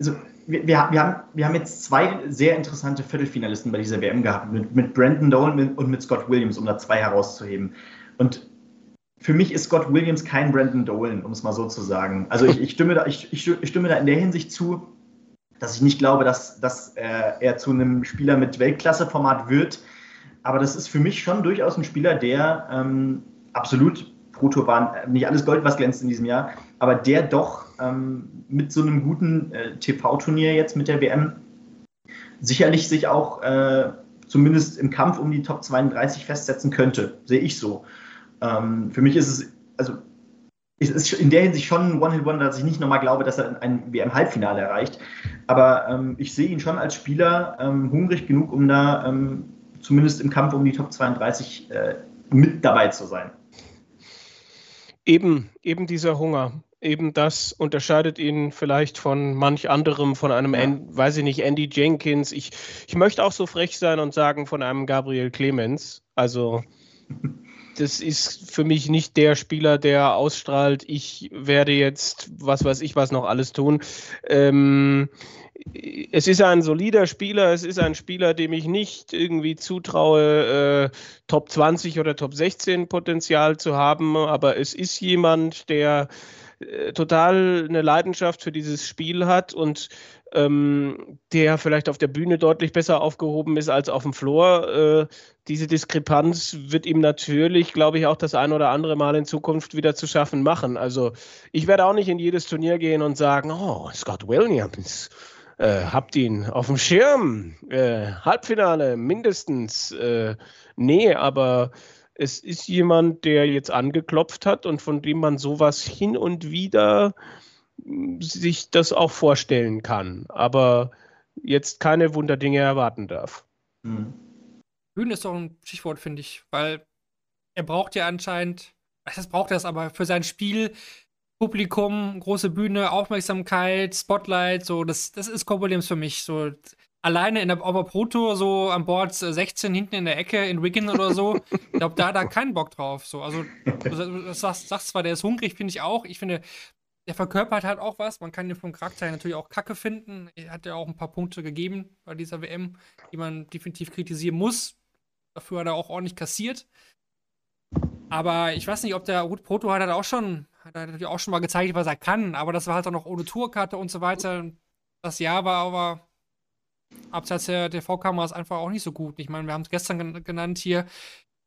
also wir haben jetzt zwei sehr interessante Viertelfinalisten bei dieser WM gehabt, mit Brendan Dolan und mit Scott Williams, um da zwei herauszuheben. Und für mich ist Scott Williams kein Brendan Dolan, um es mal so zu sagen. Also ich stimme da in der Hinsicht zu, dass ich nicht glaube, dass er zu einem Spieler mit Weltklasse-Format wird. Aber das ist für mich schon durchaus ein Spieler, der absolut Pro-Tour war, nicht alles Gold, was glänzt in diesem Jahr, aber der doch mit so einem guten TV-Turnier jetzt mit der WM sicherlich sich auch zumindest im Kampf um die Top 32 festsetzen könnte, sehe ich so. Für mich ist es, also es ist in der Hinsicht schon ein One-Hit-Wonder, dass ich nicht nochmal glaube, dass er ein WM-Halbfinale erreicht, aber ich sehe ihn schon als Spieler hungrig genug, um da zumindest im Kampf um die Top 32 mit dabei zu sein. Eben dieser Hunger, eben das unterscheidet ihn vielleicht von manch anderem, von einem, weiß ich nicht, Andy Jenkins. Ich möchte auch so frech sein und sagen, von einem Gabriel Clemens. Also das ist für mich nicht der Spieler, der ausstrahlt, ich werde jetzt was weiß ich was noch alles tun. Es ist ein solider Spieler, es ist ein Spieler, dem ich nicht irgendwie zutraue, Top 20 oder Top 16 Potenzial zu haben, aber es ist jemand, der total eine Leidenschaft für dieses Spiel hat und der vielleicht auf der Bühne deutlich besser aufgehoben ist als auf dem Floor. Diese Diskrepanz wird ihm natürlich, glaube ich, auch das ein oder andere Mal in Zukunft wieder zu schaffen machen. Also ich werde auch nicht in jedes Turnier gehen und sagen, oh, Scott Williams, habt ihn auf dem Schirm, Halbfinale mindestens. Nee, aber es ist jemand, der jetzt angeklopft hat und von dem man sowas hin und wieder sich das auch vorstellen kann, aber jetzt keine Wunderdinge erwarten darf. Bühne ist doch ein Stichwort, finde ich, weil er braucht ja anscheinend, das braucht er aber für sein Spiel, Publikum, große Bühne, Aufmerksamkeit, Spotlight, so, das ist Scott Williams für mich, so alleine in der Pro Tour, so an Bord 16 hinten in der Ecke in Wigan oder so, ich glaube, da hat er keinen Bock drauf, so, also, du sagst zwar, der ist hungrig, finde ich auch, ich finde, der verkörpert halt auch was. Man kann ihn vom Charakter natürlich auch kacke finden. Er hat ja auch ein paar Punkte gegeben bei dieser WM, die man definitiv kritisieren muss. Dafür hat er auch ordentlich kassiert. Aber ich weiß nicht, ob der Ruud Proto hat natürlich auch schon mal gezeigt, was er kann. Aber das war halt auch noch ohne Tourkarte und so weiter. Das Jahr war aber abseits der TV-Kameras einfach auch nicht so gut. Ich meine, wir haben es gestern genannt hier.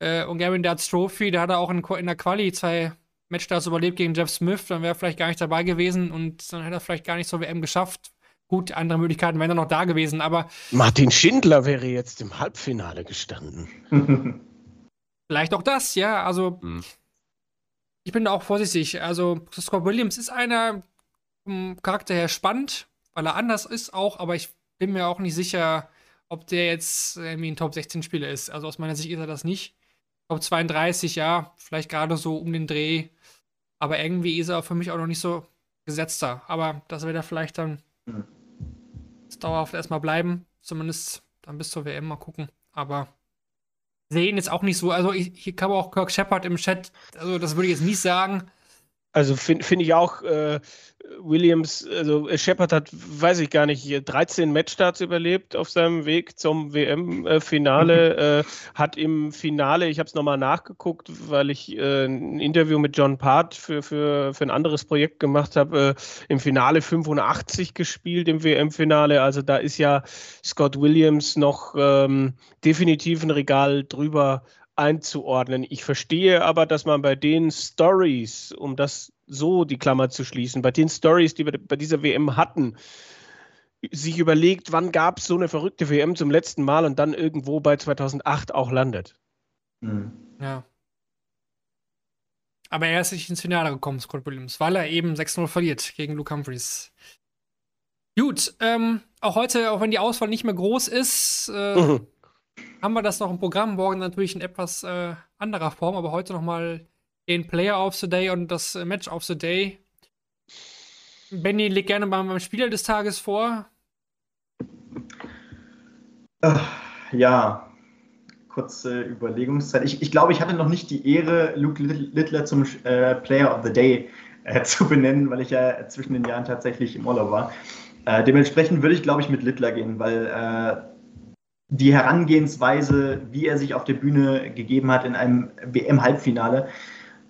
Und Gavin Darts Trophy, da hat er auch in der Quali 2 Matchstarts überlebt gegen Jeff Smith. Dann wäre er vielleicht gar nicht dabei gewesen und dann hätte er vielleicht gar nicht zur WM geschafft. Gut, andere Möglichkeiten wären dann noch da gewesen, aber... Martin Schindler wäre jetzt im Halbfinale gestanden. Vielleicht auch das, ja. Also, ich bin da auch vorsichtig. Also, Scott Williams ist einer vom Charakter her spannend, weil er anders ist auch, aber ich bin mir auch nicht sicher, ob der jetzt irgendwie ein Top-16-Spieler ist. Also, aus meiner Sicht ist er das nicht. Top 32, ja, vielleicht gerade so um den Dreh. Aber irgendwie ist er für mich auch noch nicht so gesetzter. Aber das wird er vielleicht dann dauerhaft erstmal bleiben. Zumindest dann bis zur WM mal gucken. Aber sehen jetzt auch nicht so. Also hier kam auch Kirk Shepard im Chat. Also das würde ich jetzt nicht sagen. Also finde ich auch Williams, also Shepard hat, weiß ich gar nicht, 13 Matchstarts überlebt auf seinem Weg zum WM-Finale. Hat im Finale, ich habe es nochmal nachgeguckt, weil ich ein Interview mit John Part für ein anderes Projekt gemacht habe, im Finale 85 gespielt im WM-Finale. Also da ist ja Scott Williams noch definitiv ein Regal drüber einzuordnen. Ich verstehe aber, dass man bei den Stories, um das so die Klammer zu schließen, bei den Stories, die wir bei dieser WM hatten, sich überlegt, wann gab es so eine verrückte WM zum letzten Mal und dann irgendwo bei 2008 auch landet. Mhm. Ja. Aber er ist nicht ins Finale gekommen, Scott Williams, weil er eben 6-0 verliert gegen Luke Humphries. Gut, auch heute, auch wenn die Auswahl nicht mehr groß ist, haben wir das noch im Programm, morgen natürlich in etwas anderer Form, aber heute nochmal den Player of the Day und das Match of the Day. Benni, leg gerne mal beim Spieler des Tages vor. Ja, kurze Überlegungszeit. Ich glaube, ich hatte noch nicht die Ehre, Luke Littler zum Player of the Day zu benennen, weil ich ja zwischen den Jahren tatsächlich im Urlaub war. Dementsprechend würde ich, glaube ich, mit Littler gehen, weil die Herangehensweise, wie er sich auf der Bühne gegeben hat in einem WM-Halbfinale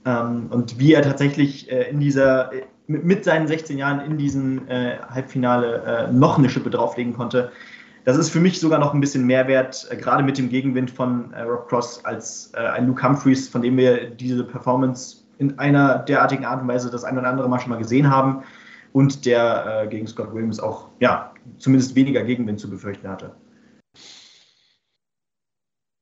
und wie er tatsächlich mit seinen 16 Jahren in diesem Halbfinale noch eine Schippe drauflegen konnte, das ist für mich sogar noch ein bisschen Mehrwert, gerade mit dem Gegenwind von Rob Cross als ein Luke Humphries, von dem wir diese Performance in einer derartigen Art und Weise das ein oder andere Mal schon mal gesehen haben und der gegen Scott Williams auch ja zumindest weniger Gegenwind zu befürchten hatte.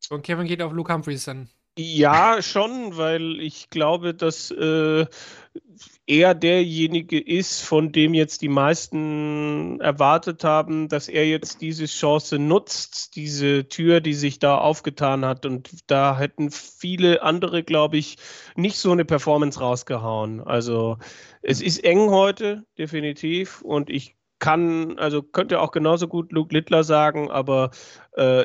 Und Kevin geht auf Luke Humphries dann. Ja, schon, weil ich glaube, dass er derjenige ist, von dem jetzt die meisten erwartet haben, dass er jetzt diese Chance nutzt, diese Tür, die sich da aufgetan hat. Und da hätten viele andere, glaube ich, nicht so eine Performance rausgehauen. Also es ist eng heute, definitiv. Und ich könnte auch genauso gut Luke Littler sagen, aber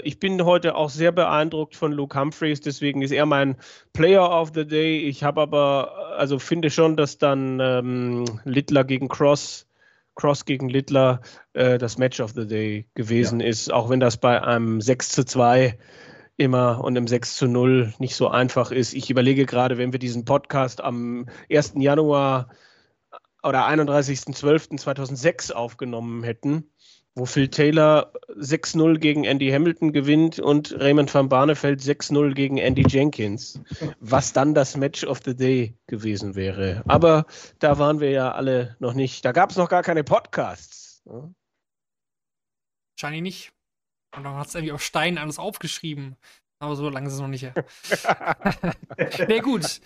ich bin heute auch sehr beeindruckt von Luke Humphries, deswegen ist er mein Player of the Day. Ich habe aber, also finde schon, dass dann Littler gegen Cross gegen Littler das Match of the Day gewesen ist, auch wenn das bei einem 6:2 immer und im 6:0 nicht so einfach ist. Ich überlege gerade, wenn wir diesen Podcast am 1. Januar oder 31.12.2006 aufgenommen hätten, wo Phil Taylor 6-0 gegen Andy Hamilton gewinnt und Raymond van Barneveld 6-0 gegen Andy Jenkins, was dann das Match of the Day gewesen wäre. Aber da waren wir ja alle noch nicht. Da gab es noch gar keine Podcasts. Ja? Wahrscheinlich nicht. Und dann hat es irgendwie auf Stein alles aufgeschrieben. Aber so lange ist es noch nicht her. Nee, gut.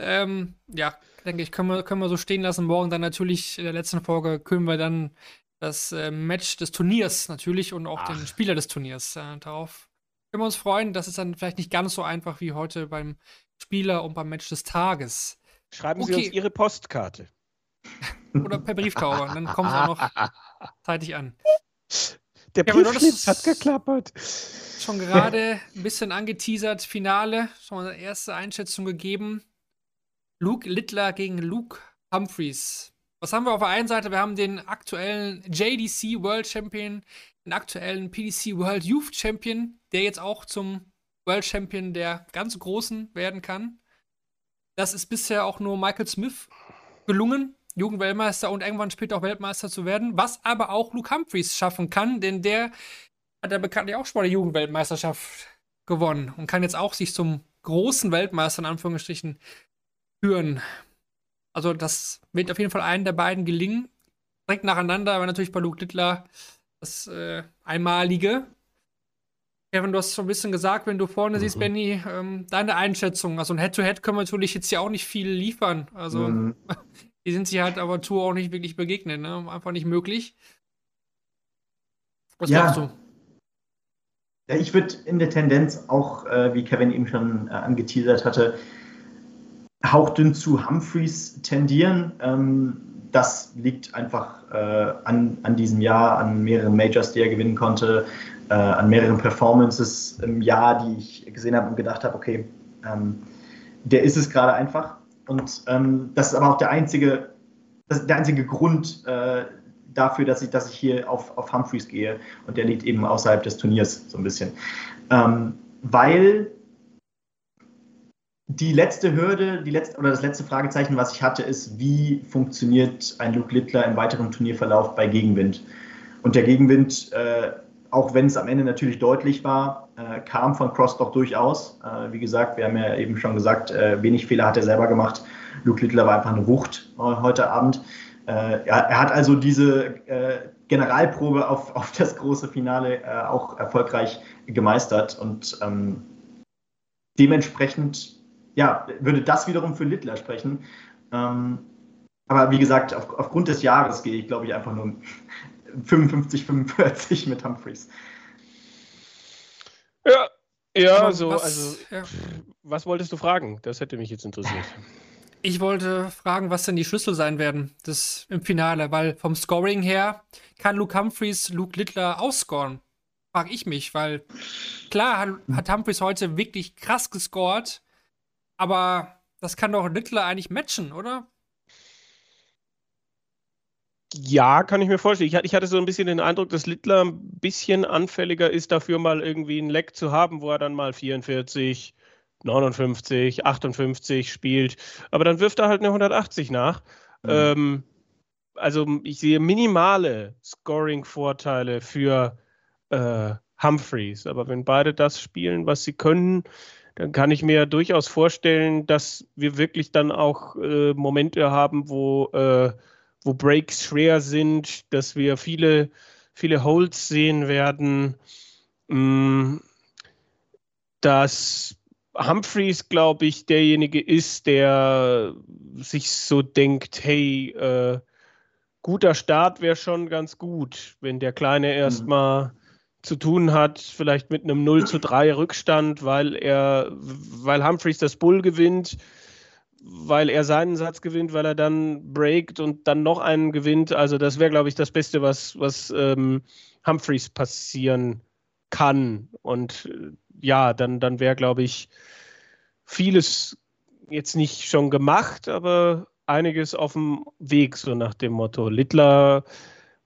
Ja, denke ich, können wir so stehen lassen. Morgen dann natürlich in der letzten Folge können wir dann das Match des Turniers natürlich und auch den Spieler des Turniers darauf. Können wir uns freuen. Das ist dann vielleicht nicht ganz so einfach wie heute beim Spieler und beim Match des Tages. Schreiben Sie uns Ihre Postkarte. Oder per Brieftaube. Dann kommen Sie auch noch zeitig an. Der Briefschlitz hat geklappert. Schon gerade ein bisschen angeteasert, Finale, schon mal eine erste Einschätzung gegeben. Luke Littler gegen Luke Humphries. Was haben wir auf der einen Seite? Wir haben den aktuellen JDC World Champion, den aktuellen PDC World Youth Champion, der jetzt auch zum World Champion der ganz Großen werden kann. Das ist bisher auch nur Michael Smith gelungen, Jugendweltmeister und irgendwann später auch Weltmeister zu werden, was aber auch Luke Humphries schaffen kann, denn der hat ja bekanntlich auch schon mal die Jugendweltmeisterschaft gewonnen und kann jetzt auch sich zum großen Weltmeister in Anführungsstrichen führen. Also das wird auf jeden Fall einen der beiden gelingen. Direkt nacheinander, aber natürlich bei Luke Littler das Einmalige. Kevin, du hast schon ein bisschen gesagt, wenn du vorne siehst, Benni, deine Einschätzung. Also ein Head-to-Head können wir natürlich jetzt hier auch nicht viel liefern. Also die sind sich halt aber Tour auch nicht wirklich begegnet. Ne? Einfach nicht möglich. Was glaubst du? Ja, ich würde in der Tendenz auch, wie Kevin eben schon angeteasert hatte, hauchdünn zu Humphries tendieren. Das liegt einfach an diesem Jahr, an mehreren Majors, die er gewinnen konnte, an mehreren Performances im Jahr, die ich gesehen habe und gedacht habe, okay, der ist es gerade einfach. Und das ist aber auch der einzige Grund dafür, dass ich hier auf Humphries gehe. Und der liegt eben außerhalb des Turniers so ein bisschen. Weil die letzte Hürde, das letzte Fragezeichen, was ich hatte, ist, wie funktioniert ein Luke Littler im weiteren Turnierverlauf bei Gegenwind? Und der Gegenwind, auch wenn es am Ende natürlich deutlich war, kam von Cross doch durchaus. Wie gesagt, wir haben ja eben schon gesagt, wenig Fehler hat er selber gemacht. Luke Littler war einfach eine Wucht heute Abend. Er hat also diese Generalprobe auf das große Finale auch erfolgreich gemeistert. Und dementsprechend würde das wiederum für Littler sprechen. Aber wie gesagt, aufgrund des Jahres gehe ich, glaube ich, einfach nur 55-45 mit Humphries. Was wolltest du fragen? Das hätte mich jetzt interessiert. Ich wollte fragen, was denn die Schlüssel sein werden im Finale, weil vom Scoring her kann Luke Humphries Luke Littler ausscoren. Frag ich mich, weil klar hat Humphries heute wirklich krass gescored, aber das kann doch Littler eigentlich matchen, oder? Ja, kann ich mir vorstellen. Ich hatte so ein bisschen den Eindruck, dass Littler ein bisschen anfälliger ist, dafür mal irgendwie einen Leck zu haben, wo er dann mal 44, 59, 58 spielt. Aber dann wirft er halt eine 180 nach. Also ich sehe minimale Scoring-Vorteile für Humphries. Aber wenn beide das spielen, was sie können, dann kann ich mir durchaus vorstellen, dass wir wirklich dann auch Momente haben, wo Breaks schwer sind, dass wir viele, viele Holds sehen werden. Dass Humphries, glaube ich, derjenige ist, der sich so denkt, hey, guter Start wäre schon ganz gut, wenn der Kleine erstmal zu tun hat, vielleicht mit einem 0-3 Rückstand, weil Humphries das Bull gewinnt, weil er seinen Satz gewinnt, weil er dann breakt und dann noch einen gewinnt. Also das wäre, glaube ich, das Beste, was Humphries passieren kann. Und ja, dann wäre, glaube ich, vieles jetzt nicht schon gemacht, aber einiges auf dem Weg, so nach dem Motto. Littler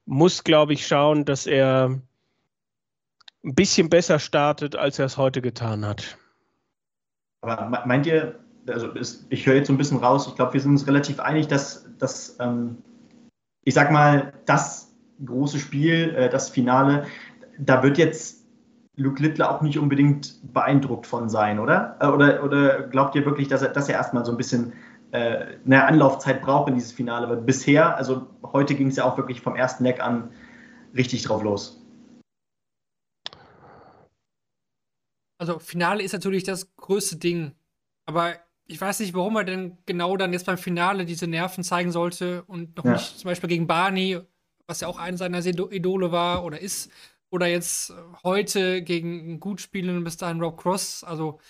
muss, glaube ich, schauen, dass er ein bisschen besser startet, als er es heute getan hat. Aber meint ihr, also ich höre jetzt so ein bisschen raus, ich glaube, wir sind uns relativ einig, dass ich sag mal, das große Spiel, das Finale, da wird jetzt Luke Littler auch nicht unbedingt beeindruckt von sein, oder? Oder glaubt ihr wirklich, dass er erstmal so ein bisschen eine Anlaufzeit braucht in dieses Finale? Weil bisher, also heute ging es ja auch wirklich vom ersten Leck an richtig drauf los. Also Finale ist natürlich das größte Ding, aber ich weiß nicht, warum er denn genau dann jetzt beim Finale diese Nerven zeigen sollte und noch nicht zum Beispiel gegen Barney, was ja auch einer seiner Idole war oder ist, oder jetzt heute gegen einen gut spielenden bis dahin Rob Cross. Also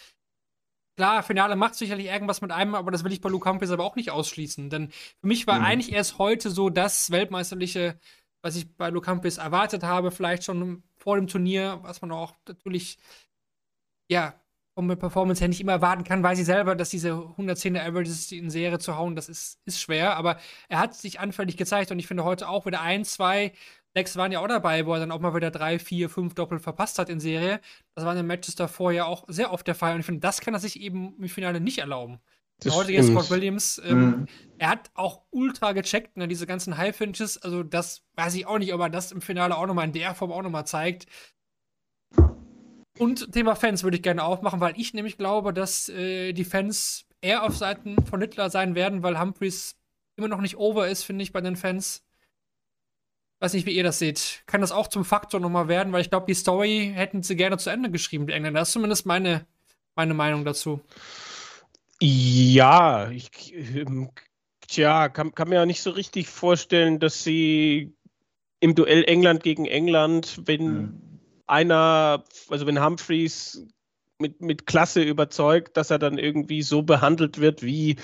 klar, Finale macht sicherlich irgendwas mit einem, aber das will ich bei Luke Humphries aber auch nicht ausschließen, denn für mich war eigentlich erst heute so das weltmeisterliche, was ich bei Luke Humphries erwartet habe, vielleicht schon vor dem Turnier, was man auch natürlich von der Performance her nicht immer erwarten kann, weiß ich selber, dass diese 110er Averages in Serie zu hauen, das ist schwer, aber er hat sich anfällig gezeigt und ich finde heute auch wieder 1, 2, Lex waren ja auch dabei, wo er dann auch mal wieder 3, 4, 5 Doppel verpasst hat in Serie. Das war in den Matches davor ja auch sehr oft der Fall und ich finde, das kann er sich eben im Finale nicht erlauben. Heute gegen Scott Williams, er hat auch ultra gecheckt, ne, diese ganzen High-Finches, also das weiß ich auch nicht, ob er das im Finale auch nochmal in der Form auch nochmal zeigt. Und Thema Fans würde ich gerne aufmachen, weil ich nämlich glaube, dass die Fans eher auf Seiten von Littler sein werden, weil Humphries immer noch nicht over ist, finde ich, bei den Fans. Weiß nicht, wie ihr das seht. Kann das auch zum Faktor nochmal werden, weil ich glaube, die Story hätten sie gerne zu Ende geschrieben, die Engländer. Das ist zumindest meine Meinung dazu. Ja, kann mir ja nicht so richtig vorstellen, dass sie im Duell England gegen England, wenn wenn Humphries mit Klasse überzeugt, dass er dann irgendwie so behandelt wird wie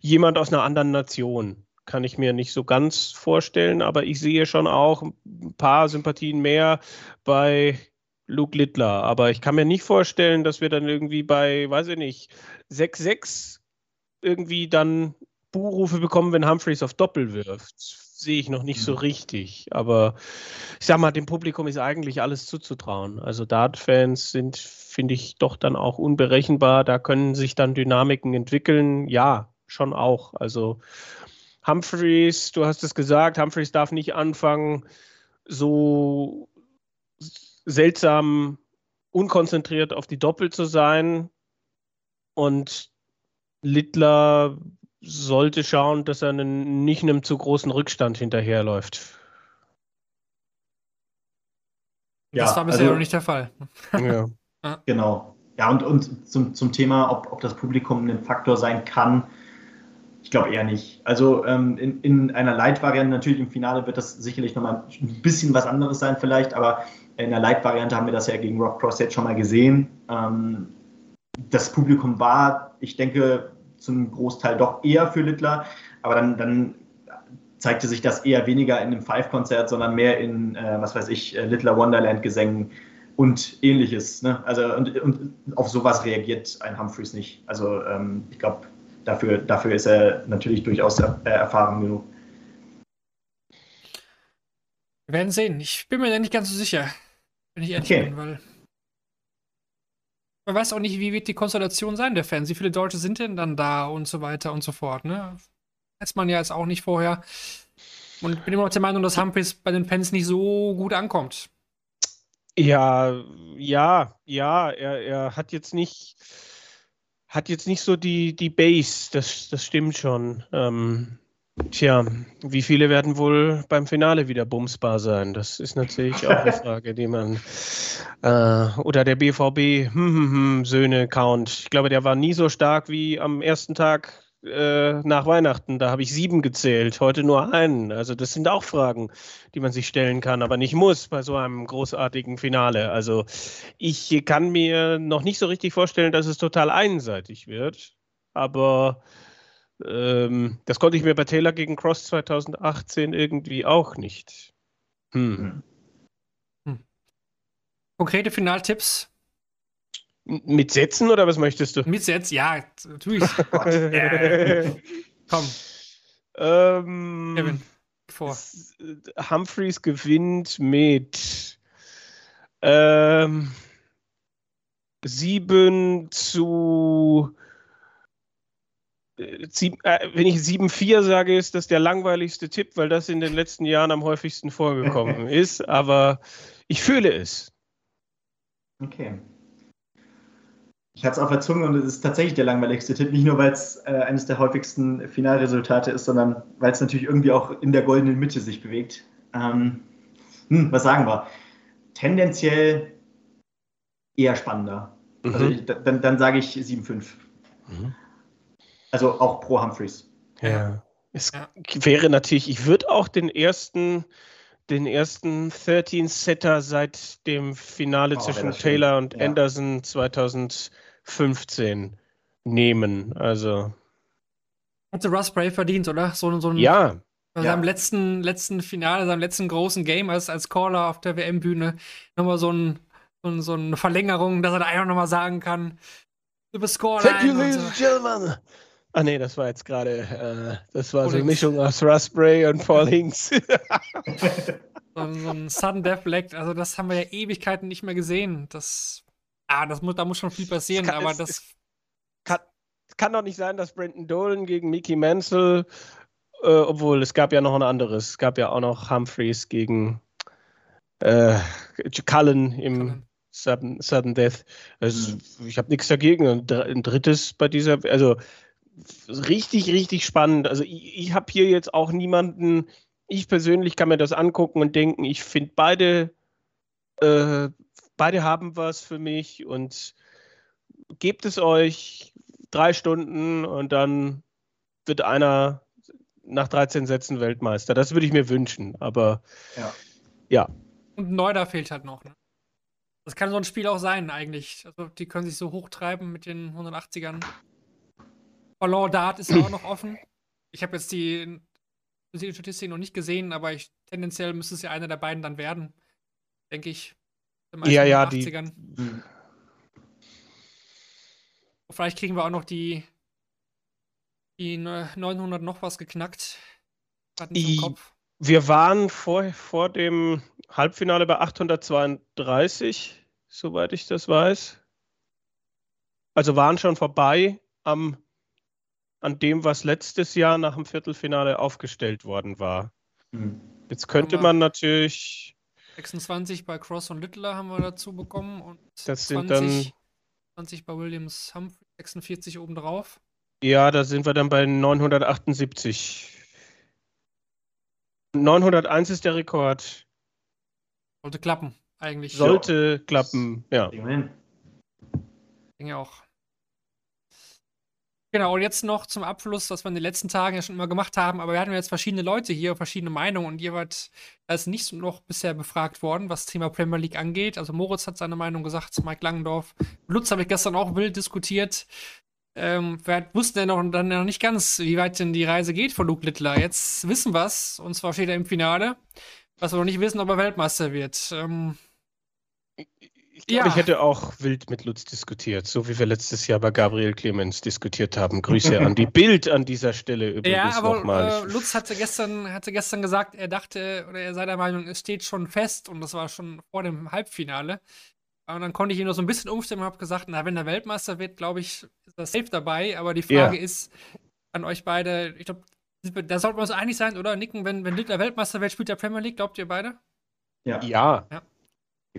jemand aus einer anderen Nation. Kann ich mir nicht so ganz vorstellen, aber ich sehe schon auch ein paar Sympathien mehr bei Luke Littler, aber ich kann mir nicht vorstellen, dass wir dann irgendwie bei, weiß ich nicht, 6-6 irgendwie dann Buhrufe bekommen, wenn Humphries auf Doppel wirft. Sehe ich noch nicht so richtig, aber ich sag mal, dem Publikum ist eigentlich alles zuzutrauen. Also Dart-Fans sind, finde ich, doch dann auch unberechenbar. Da können sich dann Dynamiken entwickeln. Ja, schon auch. Also Humphries, du hast es gesagt, Humphries darf nicht anfangen, so seltsam unkonzentriert auf die Doppel zu sein und Littler sollte schauen, dass er nicht einem zu großen Rückstand hinterherläuft. Ja, das war bisher noch nicht der Fall. Ja. Genau. Ja, und zum Thema, ob das Publikum ein Faktor sein kann, ich glaube eher nicht. Also in einer Light-Variante natürlich im Finale wird das sicherlich nochmal ein bisschen was anderes sein vielleicht, aber in der Light-Variante haben wir das ja gegen Rob Cross jetzt schon mal gesehen. Das Publikum war, ich denke, zum Großteil doch eher für Littler, aber dann zeigte sich das eher weniger in einem Five-Konzert, sondern mehr in, Littler Wonderland-Gesängen und ähnliches. Ne? Also, und auf sowas reagiert ein Humphries nicht. Also ich glaube, dafür ist er natürlich durchaus erfahren genug. Wir werden sehen. Ich bin mir da nicht ganz so sicher. Wenn ich ehrlich bin, weil man weiß auch nicht, wie wird die Konstellation sein der Fans. Wie viele Deutsche sind denn dann da und so weiter und so fort. Ne? Weiß man ja jetzt auch nicht vorher. Und ich bin immer noch der Meinung, dass Humphries bei den Fans nicht so gut ankommt. Ja. Er hat jetzt nicht so die Base. Das stimmt schon. Tja, wie viele werden wohl beim Finale wieder bumsbar sein? Das ist natürlich auch eine Frage, die man oder der BVB Söhne-Count. Ich glaube, der war nie so stark wie am ersten Tag nach Weihnachten. Da habe ich 7 gezählt, heute nur 1. Also das sind auch Fragen, die man sich stellen kann, aber nicht muss bei so einem großartigen Finale. Also ich kann mir noch nicht so richtig vorstellen, dass es total einseitig wird, aber das konnte ich mir bei Taylor gegen Cross 2018 irgendwie auch nicht. Konkrete Finaltipps? Mit Sätzen oder was möchtest du? Mit Sätzen, ja, natürlich. Komm. Kevin, vor. Humphries gewinnt mit 7-4 sage, ist das der langweiligste Tipp, weil das in den letzten Jahren am häufigsten vorgekommen ist, aber ich fühle es. Okay. Ich hatte es auf der Zunge und es ist tatsächlich der langweiligste Tipp, nicht nur, weil es eines der häufigsten Finalresultate ist, sondern weil es natürlich irgendwie auch in der goldenen Mitte sich bewegt. Was sagen wir? Tendenziell eher spannender. Also dann sage ich 7-5. Also auch pro Humphries. Ja. Es wäre natürlich, ich würde auch den ersten 13-Setter seit dem Finale zwischen Taylor und Anderson 2015 nehmen. Also. Hatte Russ Bray verdient, oder? So ein ja. Bei seinem letzten Finale, seinem letzten großen Game als Caller auf der WM-Bühne nochmal so ein und so eine Verlängerung, dass er da einfach nochmal sagen kann, über Scoreline. Thank you, ladies and gentlemen. Ah nee, das war jetzt gerade, das war so eine Mischung aus Raspberry und Paulings. So ein Sudden Death Leg, also das haben wir ja Ewigkeiten nicht mehr gesehen. Das, da muss schon viel passieren, kann doch nicht sein, dass Brendan Dolan gegen Mickey Mansell, obwohl es gab ja noch ein anderes, es gab ja auch noch Humphries gegen Cullen im Sudden Death. Also, ich habe nichts dagegen. Ein drittes bei dieser, also richtig, richtig spannend. Also ich habe hier jetzt auch niemanden, ich persönlich kann mir das angucken und denken, ich finde beide haben was für mich und gebt es euch 3 Stunden und dann wird einer nach 13 Sätzen Weltmeister. Das würde ich mir wünschen, aber ja. Und ein Neuner fehlt halt noch. Ne? Das kann so ein Spiel auch sein eigentlich. Also die können sich so hochtreiben mit den 180ern. Ballon Dart ist ja auch noch offen. Ich habe jetzt die Statistik noch nicht gesehen, aber tendenziell müsste es ja einer der beiden dann werden. Denke ich. Ja, die 80ern. Vielleicht kriegen wir auch noch die 900 noch was geknackt. Wir waren vor dem Halbfinale bei 832, soweit ich das weiß. Also waren schon vorbei an dem, was letztes Jahr nach dem Viertelfinale aufgestellt worden war. Mhm. Jetzt könnte man natürlich 26 bei Cross und Littler haben wir dazu bekommen und das sind 20 bei Williams Humphries, 46 obendrauf. Ja, da sind wir dann bei 978. 901 ist der Rekord. Sollte klappen, eigentlich. Sollte klappen, ja. Ich denke auch. Genau, und jetzt noch zum Abschluss, was wir in den letzten Tagen ja schon immer gemacht haben, aber wir hatten jetzt verschiedene Leute hier, verschiedene Meinungen und jeweils ist nicht noch bisher befragt worden, was das Thema Premier League angeht. Also Moritz hat seine Meinung gesagt, Mike Langendorf. Lutz habe ich gestern auch wild diskutiert. Wir wussten ja noch nicht ganz, wie weit denn die Reise geht von Luke Littler. Jetzt wissen wir es, und zwar steht er im Finale, was wir noch nicht wissen, ob er Weltmeister wird. Ich glaube, ich hätte auch wild mit Lutz diskutiert, so wie wir letztes Jahr bei Gabriel Clemens diskutiert haben. Grüße an die Bild an dieser Stelle übrigens nochmal. Ja, aber Lutz hatte gestern gesagt, er dachte, oder er sei der Meinung, es steht schon fest und das war schon vor dem Halbfinale. Und dann konnte ich ihn noch so ein bisschen umstimmen und habe gesagt, na, wenn er Weltmeister wird, glaube ich, ist er safe dabei. Aber die Frage ist an euch beide, ich glaube, da sollten wir uns einig sein, oder? Nicken, wenn Littler Weltmeister wird, spielt er Premier League, glaubt ihr beide? Ja.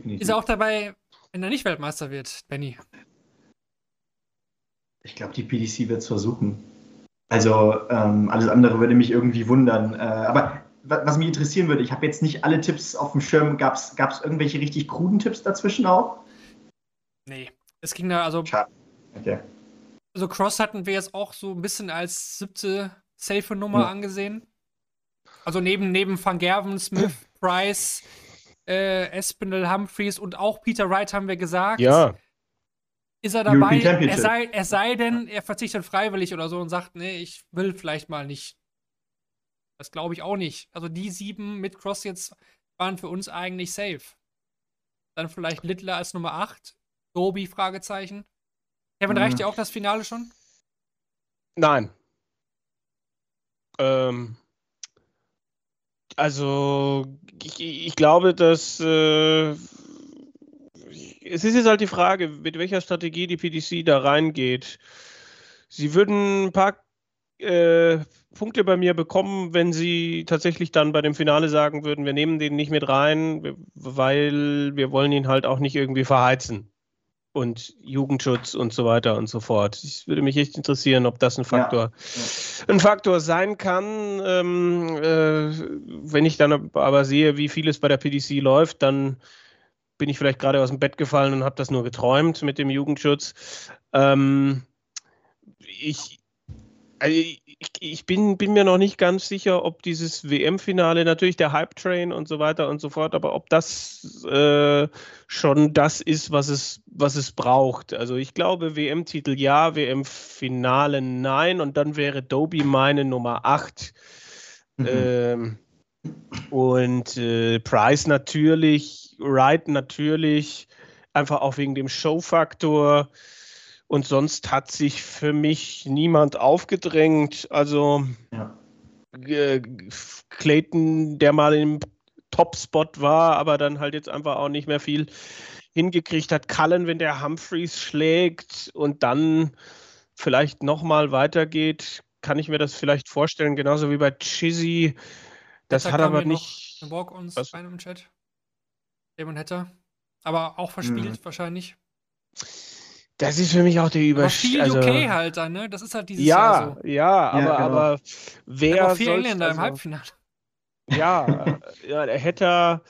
Ist er auch dabei, wenn er nicht Weltmeister wird, Benni? Ich glaube, die PDC wird es versuchen. Also alles andere würde mich irgendwie wundern. Aber was mich interessieren würde, ich habe jetzt nicht alle Tipps auf dem Schirm. Gab es irgendwelche richtig kruden Tipps dazwischen auch? Nee, es ging da also... Schade. Okay. Also Cross hatten wir jetzt auch so ein bisschen als 7. safe Nummer angesehen. Also neben Van Gerven, Smith, Price... Espinel, Humphries und auch Peter Wright haben wir gesagt. Ja. Ist er dabei? Es sei denn, er verzichtet freiwillig oder so und sagt, nee, ich will vielleicht mal nicht. Das glaube ich auch nicht. Also die 7 mit Cross jetzt waren für uns eigentlich safe. Dann vielleicht Littler als Nummer 8. Dolby, Fragezeichen. Kevin, reicht dir auch das Finale schon? Nein. Also, ich glaube, dass es ist jetzt halt die Frage, mit welcher Strategie die PDC da reingeht. Sie würden ein paar Punkte bei mir bekommen, wenn sie tatsächlich dann bei dem Finale sagen würden, wir nehmen den nicht mit rein, weil wir wollen ihn halt auch nicht irgendwie verheizen. Und Jugendschutz und so weiter und so fort. Es würde mich echt interessieren, ob das ein Faktor sein kann. Wenn ich dann aber sehe, wie viel es bei der PDC läuft, dann bin ich vielleicht gerade aus dem Bett gefallen und habe das nur geträumt mit dem Jugendschutz. Ich bin mir noch nicht ganz sicher, ob dieses WM-Finale, natürlich der Hype-Train und so weiter und so fort, aber ob das schon das ist, was es braucht. Also ich glaube, WM-Titel ja, WM-Finale nein und dann wäre Dolby meine Nummer 8. Price natürlich, Wright natürlich, einfach auch wegen dem Showfaktor. Und sonst hat sich für mich niemand aufgedrängt. Also ja. Clayton, der mal im Top-Spot war, aber dann halt jetzt einfach auch nicht mehr viel hingekriegt hat. Cullen, wenn der Humphries schlägt und dann vielleicht nochmal weitergeht, kann ich mir das vielleicht vorstellen. Genauso wie bei Chizzy. Das hat aber nicht... Walk uns rein im Chat. Damon Hatter. Aber auch verspielt wahrscheinlich. Das ist für mich auch der Überschrift. Aber viel UK also, halt dann, ne? Das ist halt dieses Jahr so. Ja, aber, ja, genau. Aber wer soll... Vier Engländer also, im Halbfinale. Ja, ja, der hätte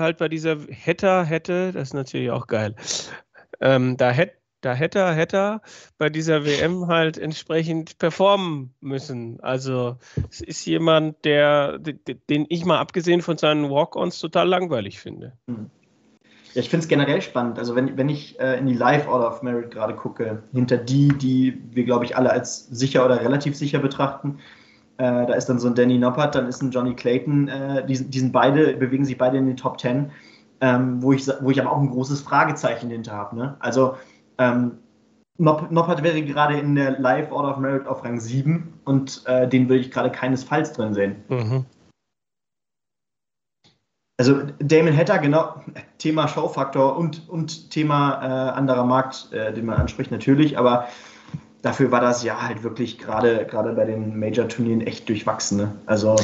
halt bei dieser hätte, das ist natürlich auch geil, da hätte bei dieser WM halt entsprechend performen müssen. Also es ist jemand, den ich mal abgesehen von seinen Walk-Ons total langweilig finde. Mhm. Ja, ich finde es generell spannend. Also wenn ich in die Live-Order of Merit gerade gucke, hinter die wir, glaube ich, alle als sicher oder relativ sicher betrachten, da ist dann so ein Danny Noppert, dann ist ein Johnny Clayton, bewegen sich beide in den Top 10, wo ich aber auch ein großes Fragezeichen hinter habe. Ne? Also Noppert wäre gerade in der Live-Order of Merit auf Rang 7 und den würde ich gerade keinesfalls drin sehen. Mhm. Also Damon Hatter, genau, Thema Showfaktor und Thema anderer Markt, den man anspricht natürlich, aber dafür war das Jahr halt wirklich gerade bei den Major-Turnieren echt durchwachsen. Ne? Also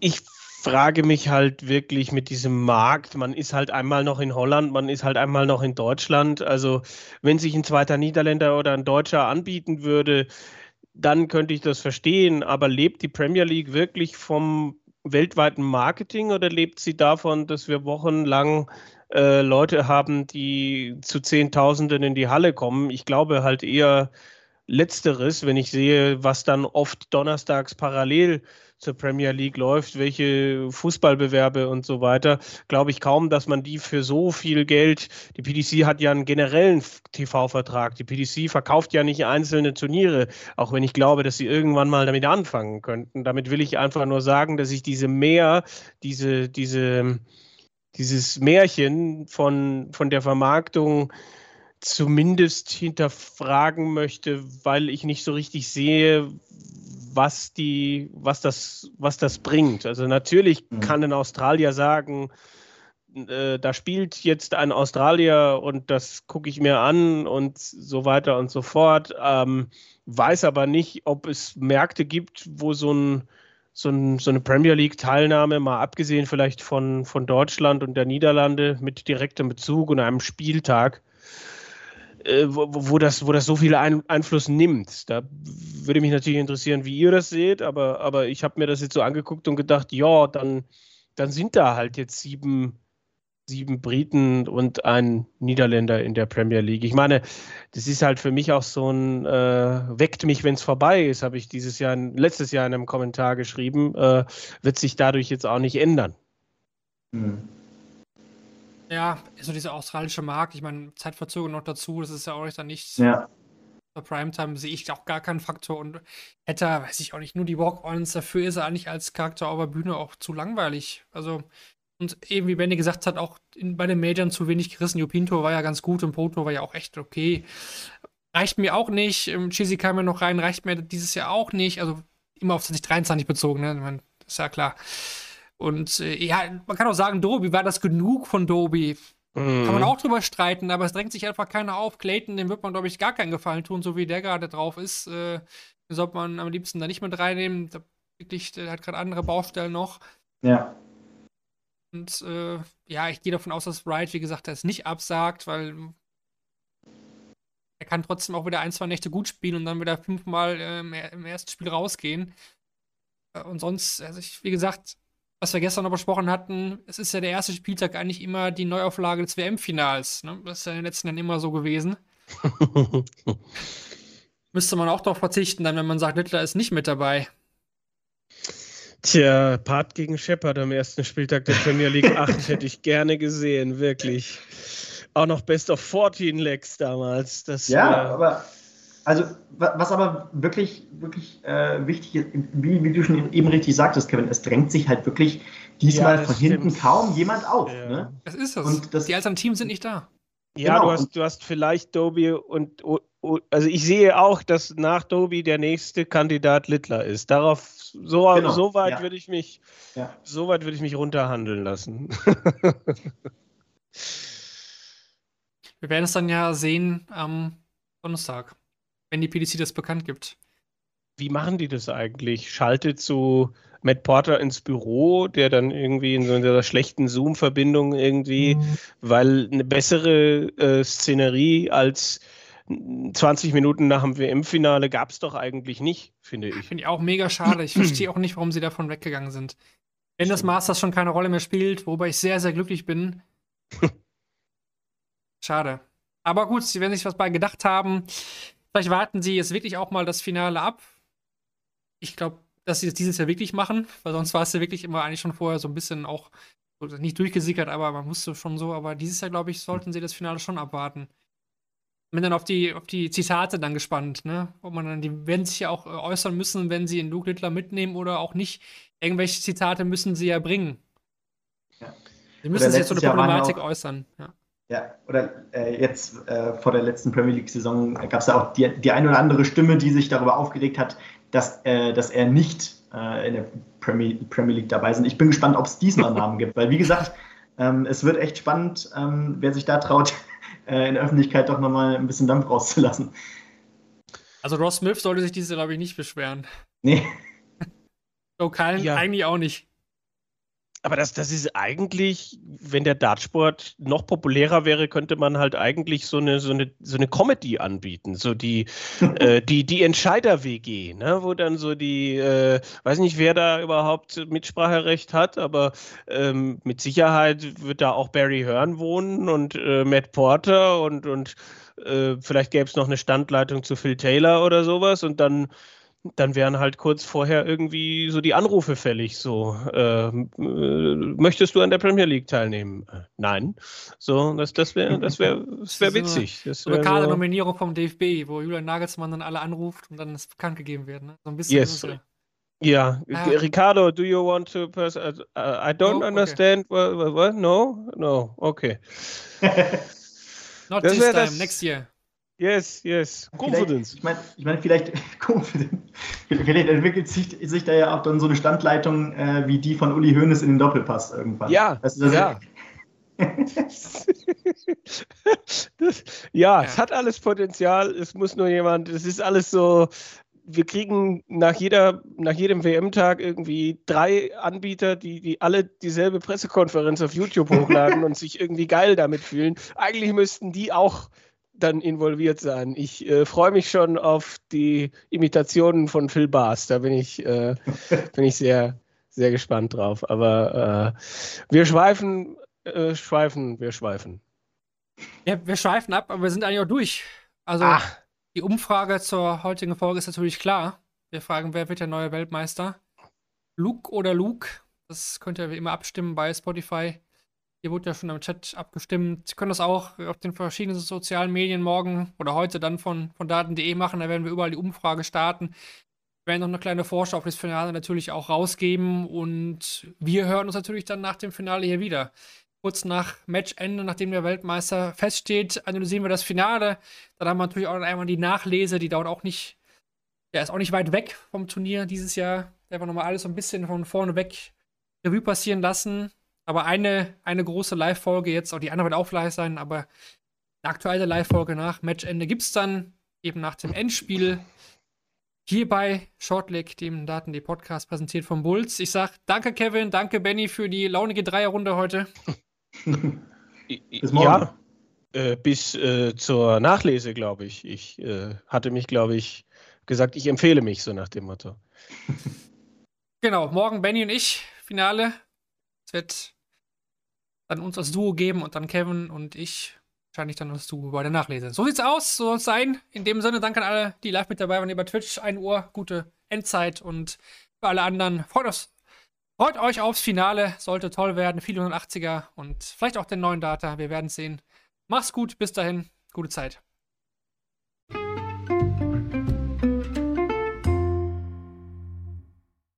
ich frage mich halt wirklich mit diesem Markt, man ist halt einmal noch in Holland, man ist halt einmal noch in Deutschland, also wenn sich ein zweiter Niederländer oder ein Deutscher anbieten würde, dann könnte ich das verstehen, aber lebt die Premier League wirklich vom weltweiten Marketing oder lebt sie davon, dass wir wochenlang Leute haben, die zu Zehntausenden in die Halle kommen? Ich glaube halt eher Letzteres, wenn ich sehe, was dann oft donnerstags parallel zur Premier League läuft, welche Fußballbewerbe und so weiter, glaube ich kaum, dass man die für so viel Geld, die PDC hat ja einen generellen TV-Vertrag, die PDC verkauft ja nicht einzelne Turniere, auch wenn ich glaube, dass sie irgendwann mal damit anfangen könnten. Damit will ich einfach nur sagen, dass ich dieses Märchen von der Vermarktung zumindest hinterfragen möchte, weil ich nicht so richtig sehe, was das bringt. Also natürlich kann ein Australier sagen, da spielt jetzt ein Australier und das gucke ich mir an und so weiter und so fort. Weiß aber nicht, ob es Märkte gibt, wo so eine Premier League-Teilnahme, mal abgesehen vielleicht von Deutschland und der Niederlande mit direktem Bezug und einem Spieltag, wo das so viel Einfluss nimmt. Da würde mich natürlich interessieren, wie ihr das seht, aber ich habe mir das jetzt so angeguckt und gedacht, ja, dann sind da halt jetzt sieben Briten und ein Niederländer in der Premier League. Ich meine, das ist halt für mich auch so ein weckt mich, wenn es vorbei ist, habe ich letztes Jahr in einem Kommentar geschrieben, wird sich dadurch jetzt auch nicht ändern. Mhm. Ja, so dieser australische Markt, ich meine, Zeitverzögerung noch dazu, das ist ja auch dann nicht bei Primetime, sehe ich auch gar keinen Faktor und hätte, weiß ich auch nicht, nur die Walk-Ons, dafür ist er eigentlich als Charakter auf der Bühne auch zu langweilig. Also, und eben wie Benni gesagt hat, auch bei den Majors zu wenig gerissen. Jopinto war ja ganz gut und Poto war ja auch echt okay. Reicht mir auch nicht, Chizzy kam ja noch rein, reicht mir dieses Jahr auch nicht, also immer auf 2023 bezogen, ne? Ich meine, ist ja klar. Und ja, man kann auch sagen, Dolby, war das genug von Dolby? Mhm. Kann man auch drüber streiten, aber es drängt sich einfach keiner auf. Clayton, dem wird man, glaube ich, gar keinen Gefallen tun, so wie der gerade drauf ist. Sollte man am liebsten da nicht mit reinnehmen. Der hat gerade andere Baustellen noch. Ja. Und ja, ich gehe davon aus, dass Wright, wie gesagt, das nicht absagt, weil er kann trotzdem auch wieder 1-2 Nächte gut spielen und dann wieder 5-mal im ersten Spiel rausgehen. Und sonst, also wie gesagt, was wir gestern noch besprochen hatten, es ist ja der erste Spieltag eigentlich immer die Neuauflage des WM-Finals. Ne? Das ist ja in den letzten Jahren immer so gewesen. Müsste man auch darauf verzichten, dann, wenn man sagt, Littler ist nicht mit dabei. Tja, Part gegen Shepard am ersten Spieltag der Premier League 8 hätte ich gerne gesehen, wirklich. Auch noch Best of 14 Legs damals. Das aber... Also, was aber wirklich wichtig ist, wie du schon eben richtig sagtest, Kevin, es drängt sich halt wirklich diesmal ja, von hinten stimmt. kaum jemand auf. Ja. Ne? Das ist es. Und das, die als am Team sind nicht da. Ja, genau. du hast vielleicht Doby und also ich sehe auch, dass nach Doby der nächste Kandidat Littler ist. Darauf so weit ja. würde ich mich runterhandeln lassen. Wir werden es dann ja sehen am Donnerstag, wenn die PDC das bekannt gibt. Wie machen die das eigentlich? Schaltet so Matt Porter ins Büro, der dann irgendwie in so einer schlechten Zoom-Verbindung irgendwie, weil eine bessere Szenerie als 20 Minuten nach dem WM-Finale gab es doch eigentlich nicht, finde ich. Finde ich auch mega schade. Ich verstehe auch nicht, warum sie davon weggegangen sind. Wenn das Masters schon keine Rolle mehr spielt, wobei ich sehr, sehr glücklich bin. Schade. Aber gut, sie werden sich was bei gedacht haben. Vielleicht warten sie jetzt wirklich auch mal das Finale ab. Ich glaube, dass sie das dieses Jahr wirklich machen, weil sonst war es ja wirklich immer eigentlich schon vorher so ein bisschen auch nicht durchgesickert, aber man musste schon so. Aber dieses Jahr, glaube ich, sollten sie das Finale schon abwarten. Bin dann auf die Zitate dann gespannt, ne? Ob man dann, die werden sich ja auch äußern müssen, wenn sie in Luke Littler mitnehmen oder auch nicht. Irgendwelche Zitate müssen sie ja bringen. Ja. Sie müssen sich jetzt so eine Problematik äußern. Ja. Ja, oder jetzt vor der letzten Premier League-Saison gab es ja auch die eine oder andere Stimme, die sich darüber aufgeregt hat, dass er nicht in der Premier League dabei ist. Ich bin gespannt, ob es diesmal Namen gibt, weil wie gesagt, es wird echt spannend, wer sich da traut, in der Öffentlichkeit doch nochmal ein bisschen Dampf rauszulassen. Also Ross Smith sollte sich dieses Jahr, glaube ich, nicht beschweren. Nee. So Cullen ja. Eigentlich auch nicht. Aber das ist eigentlich, wenn der Dartsport noch populärer wäre, könnte man halt eigentlich so eine Comedy anbieten, so die Entscheider-WG, ne? Wo dann so die, weiß nicht, wer da überhaupt Mitspracherecht hat, aber mit Sicherheit wird da auch Barry Hearn wohnen und Matt Porter und vielleicht gäbe es noch eine Standleitung zu Phil Taylor oder sowas und dann wären halt kurz vorher irgendwie so die Anrufe fällig, so, möchtest du an der Premier League teilnehmen? Nein. So, das wäre witzig. Das wär so eine lokale Nominierung vom DFB, wo Julian Nagelsmann dann alle anruft und dann das bekannt gegeben wird, ne? So ein bisschen. Yes. Ja, Ricardo, do you want to... I don't understand. Okay. What? No, okay. Not this time, next year. Yes, Confidence. Vielleicht entwickelt sich da ja auch dann so eine Standleitung wie die von Uli Hoeneß in den Doppelpass irgendwann. Ja, ja. Es hat alles Potenzial, es muss nur jemand, es ist alles so, wir kriegen nach jedem WM-Tag irgendwie 3 Anbieter, die alle dieselbe Pressekonferenz auf YouTube hochladen und sich irgendwie geil damit fühlen. Eigentlich müssten die auch dann involviert sein. Ich freue mich schon auf die Imitationen von Phil Barth. Da bin ich sehr, sehr gespannt drauf. Aber wir schweifen. Ja, wir schweifen ab, aber wir sind eigentlich auch durch. Also Die Umfrage zur heutigen Folge ist natürlich klar. Wir fragen, wer wird der neue Weltmeister? Luke oder Luke? Das könnt ihr wie immer abstimmen bei Spotify. Hier wurde ja schon im Chat abgestimmt. Sie können das auch auf den verschiedenen sozialen Medien morgen oder heute dann von dartn.de machen. Da werden wir überall die Umfrage starten. Wir werden noch eine kleine Vorschau auf das Finale natürlich auch rausgeben. Und wir hören uns natürlich dann nach dem Finale hier wieder. Kurz nach Matchende, nachdem der Weltmeister feststeht, analysieren wir das Finale. Dann haben wir natürlich auch einmal die Nachlese. Die dauert auch nicht, ist auch nicht weit weg vom Turnier dieses Jahr. Da werden wir nochmal alles so ein bisschen von vorne weg Revue passieren lassen. Aber eine große Live-Folge jetzt, auch die andere wird auch live sein, aber eine aktuelle Live-Folge nach Matchende gibt es dann eben nach dem Endspiel hier bei Shortleg, dem dartn.de Podcast, präsentiert vom Bulls. Ich sage danke Kevin, danke Benni für die launige Dreierrunde heute. Bis morgen. Ja, bis zur Nachlese, glaube ich. Ich hatte mich, glaube ich, gesagt, ich empfehle mich, so nach dem Motto. Genau, morgen Benni und ich, Finale. Wird dann uns als Duo geben und dann Kevin und ich wahrscheinlich dann als Duo bei der Nachlese. So sieht's aus, so soll's sein. In dem Sinne, danke an alle, die live mit dabei waren, über Twitch, 1 Uhr, gute Endzeit und für alle anderen, freut euch aufs Finale, sollte toll werden, viele 180er und vielleicht auch den neuen Data, wir werden es sehen. Macht's gut, bis dahin, gute Zeit.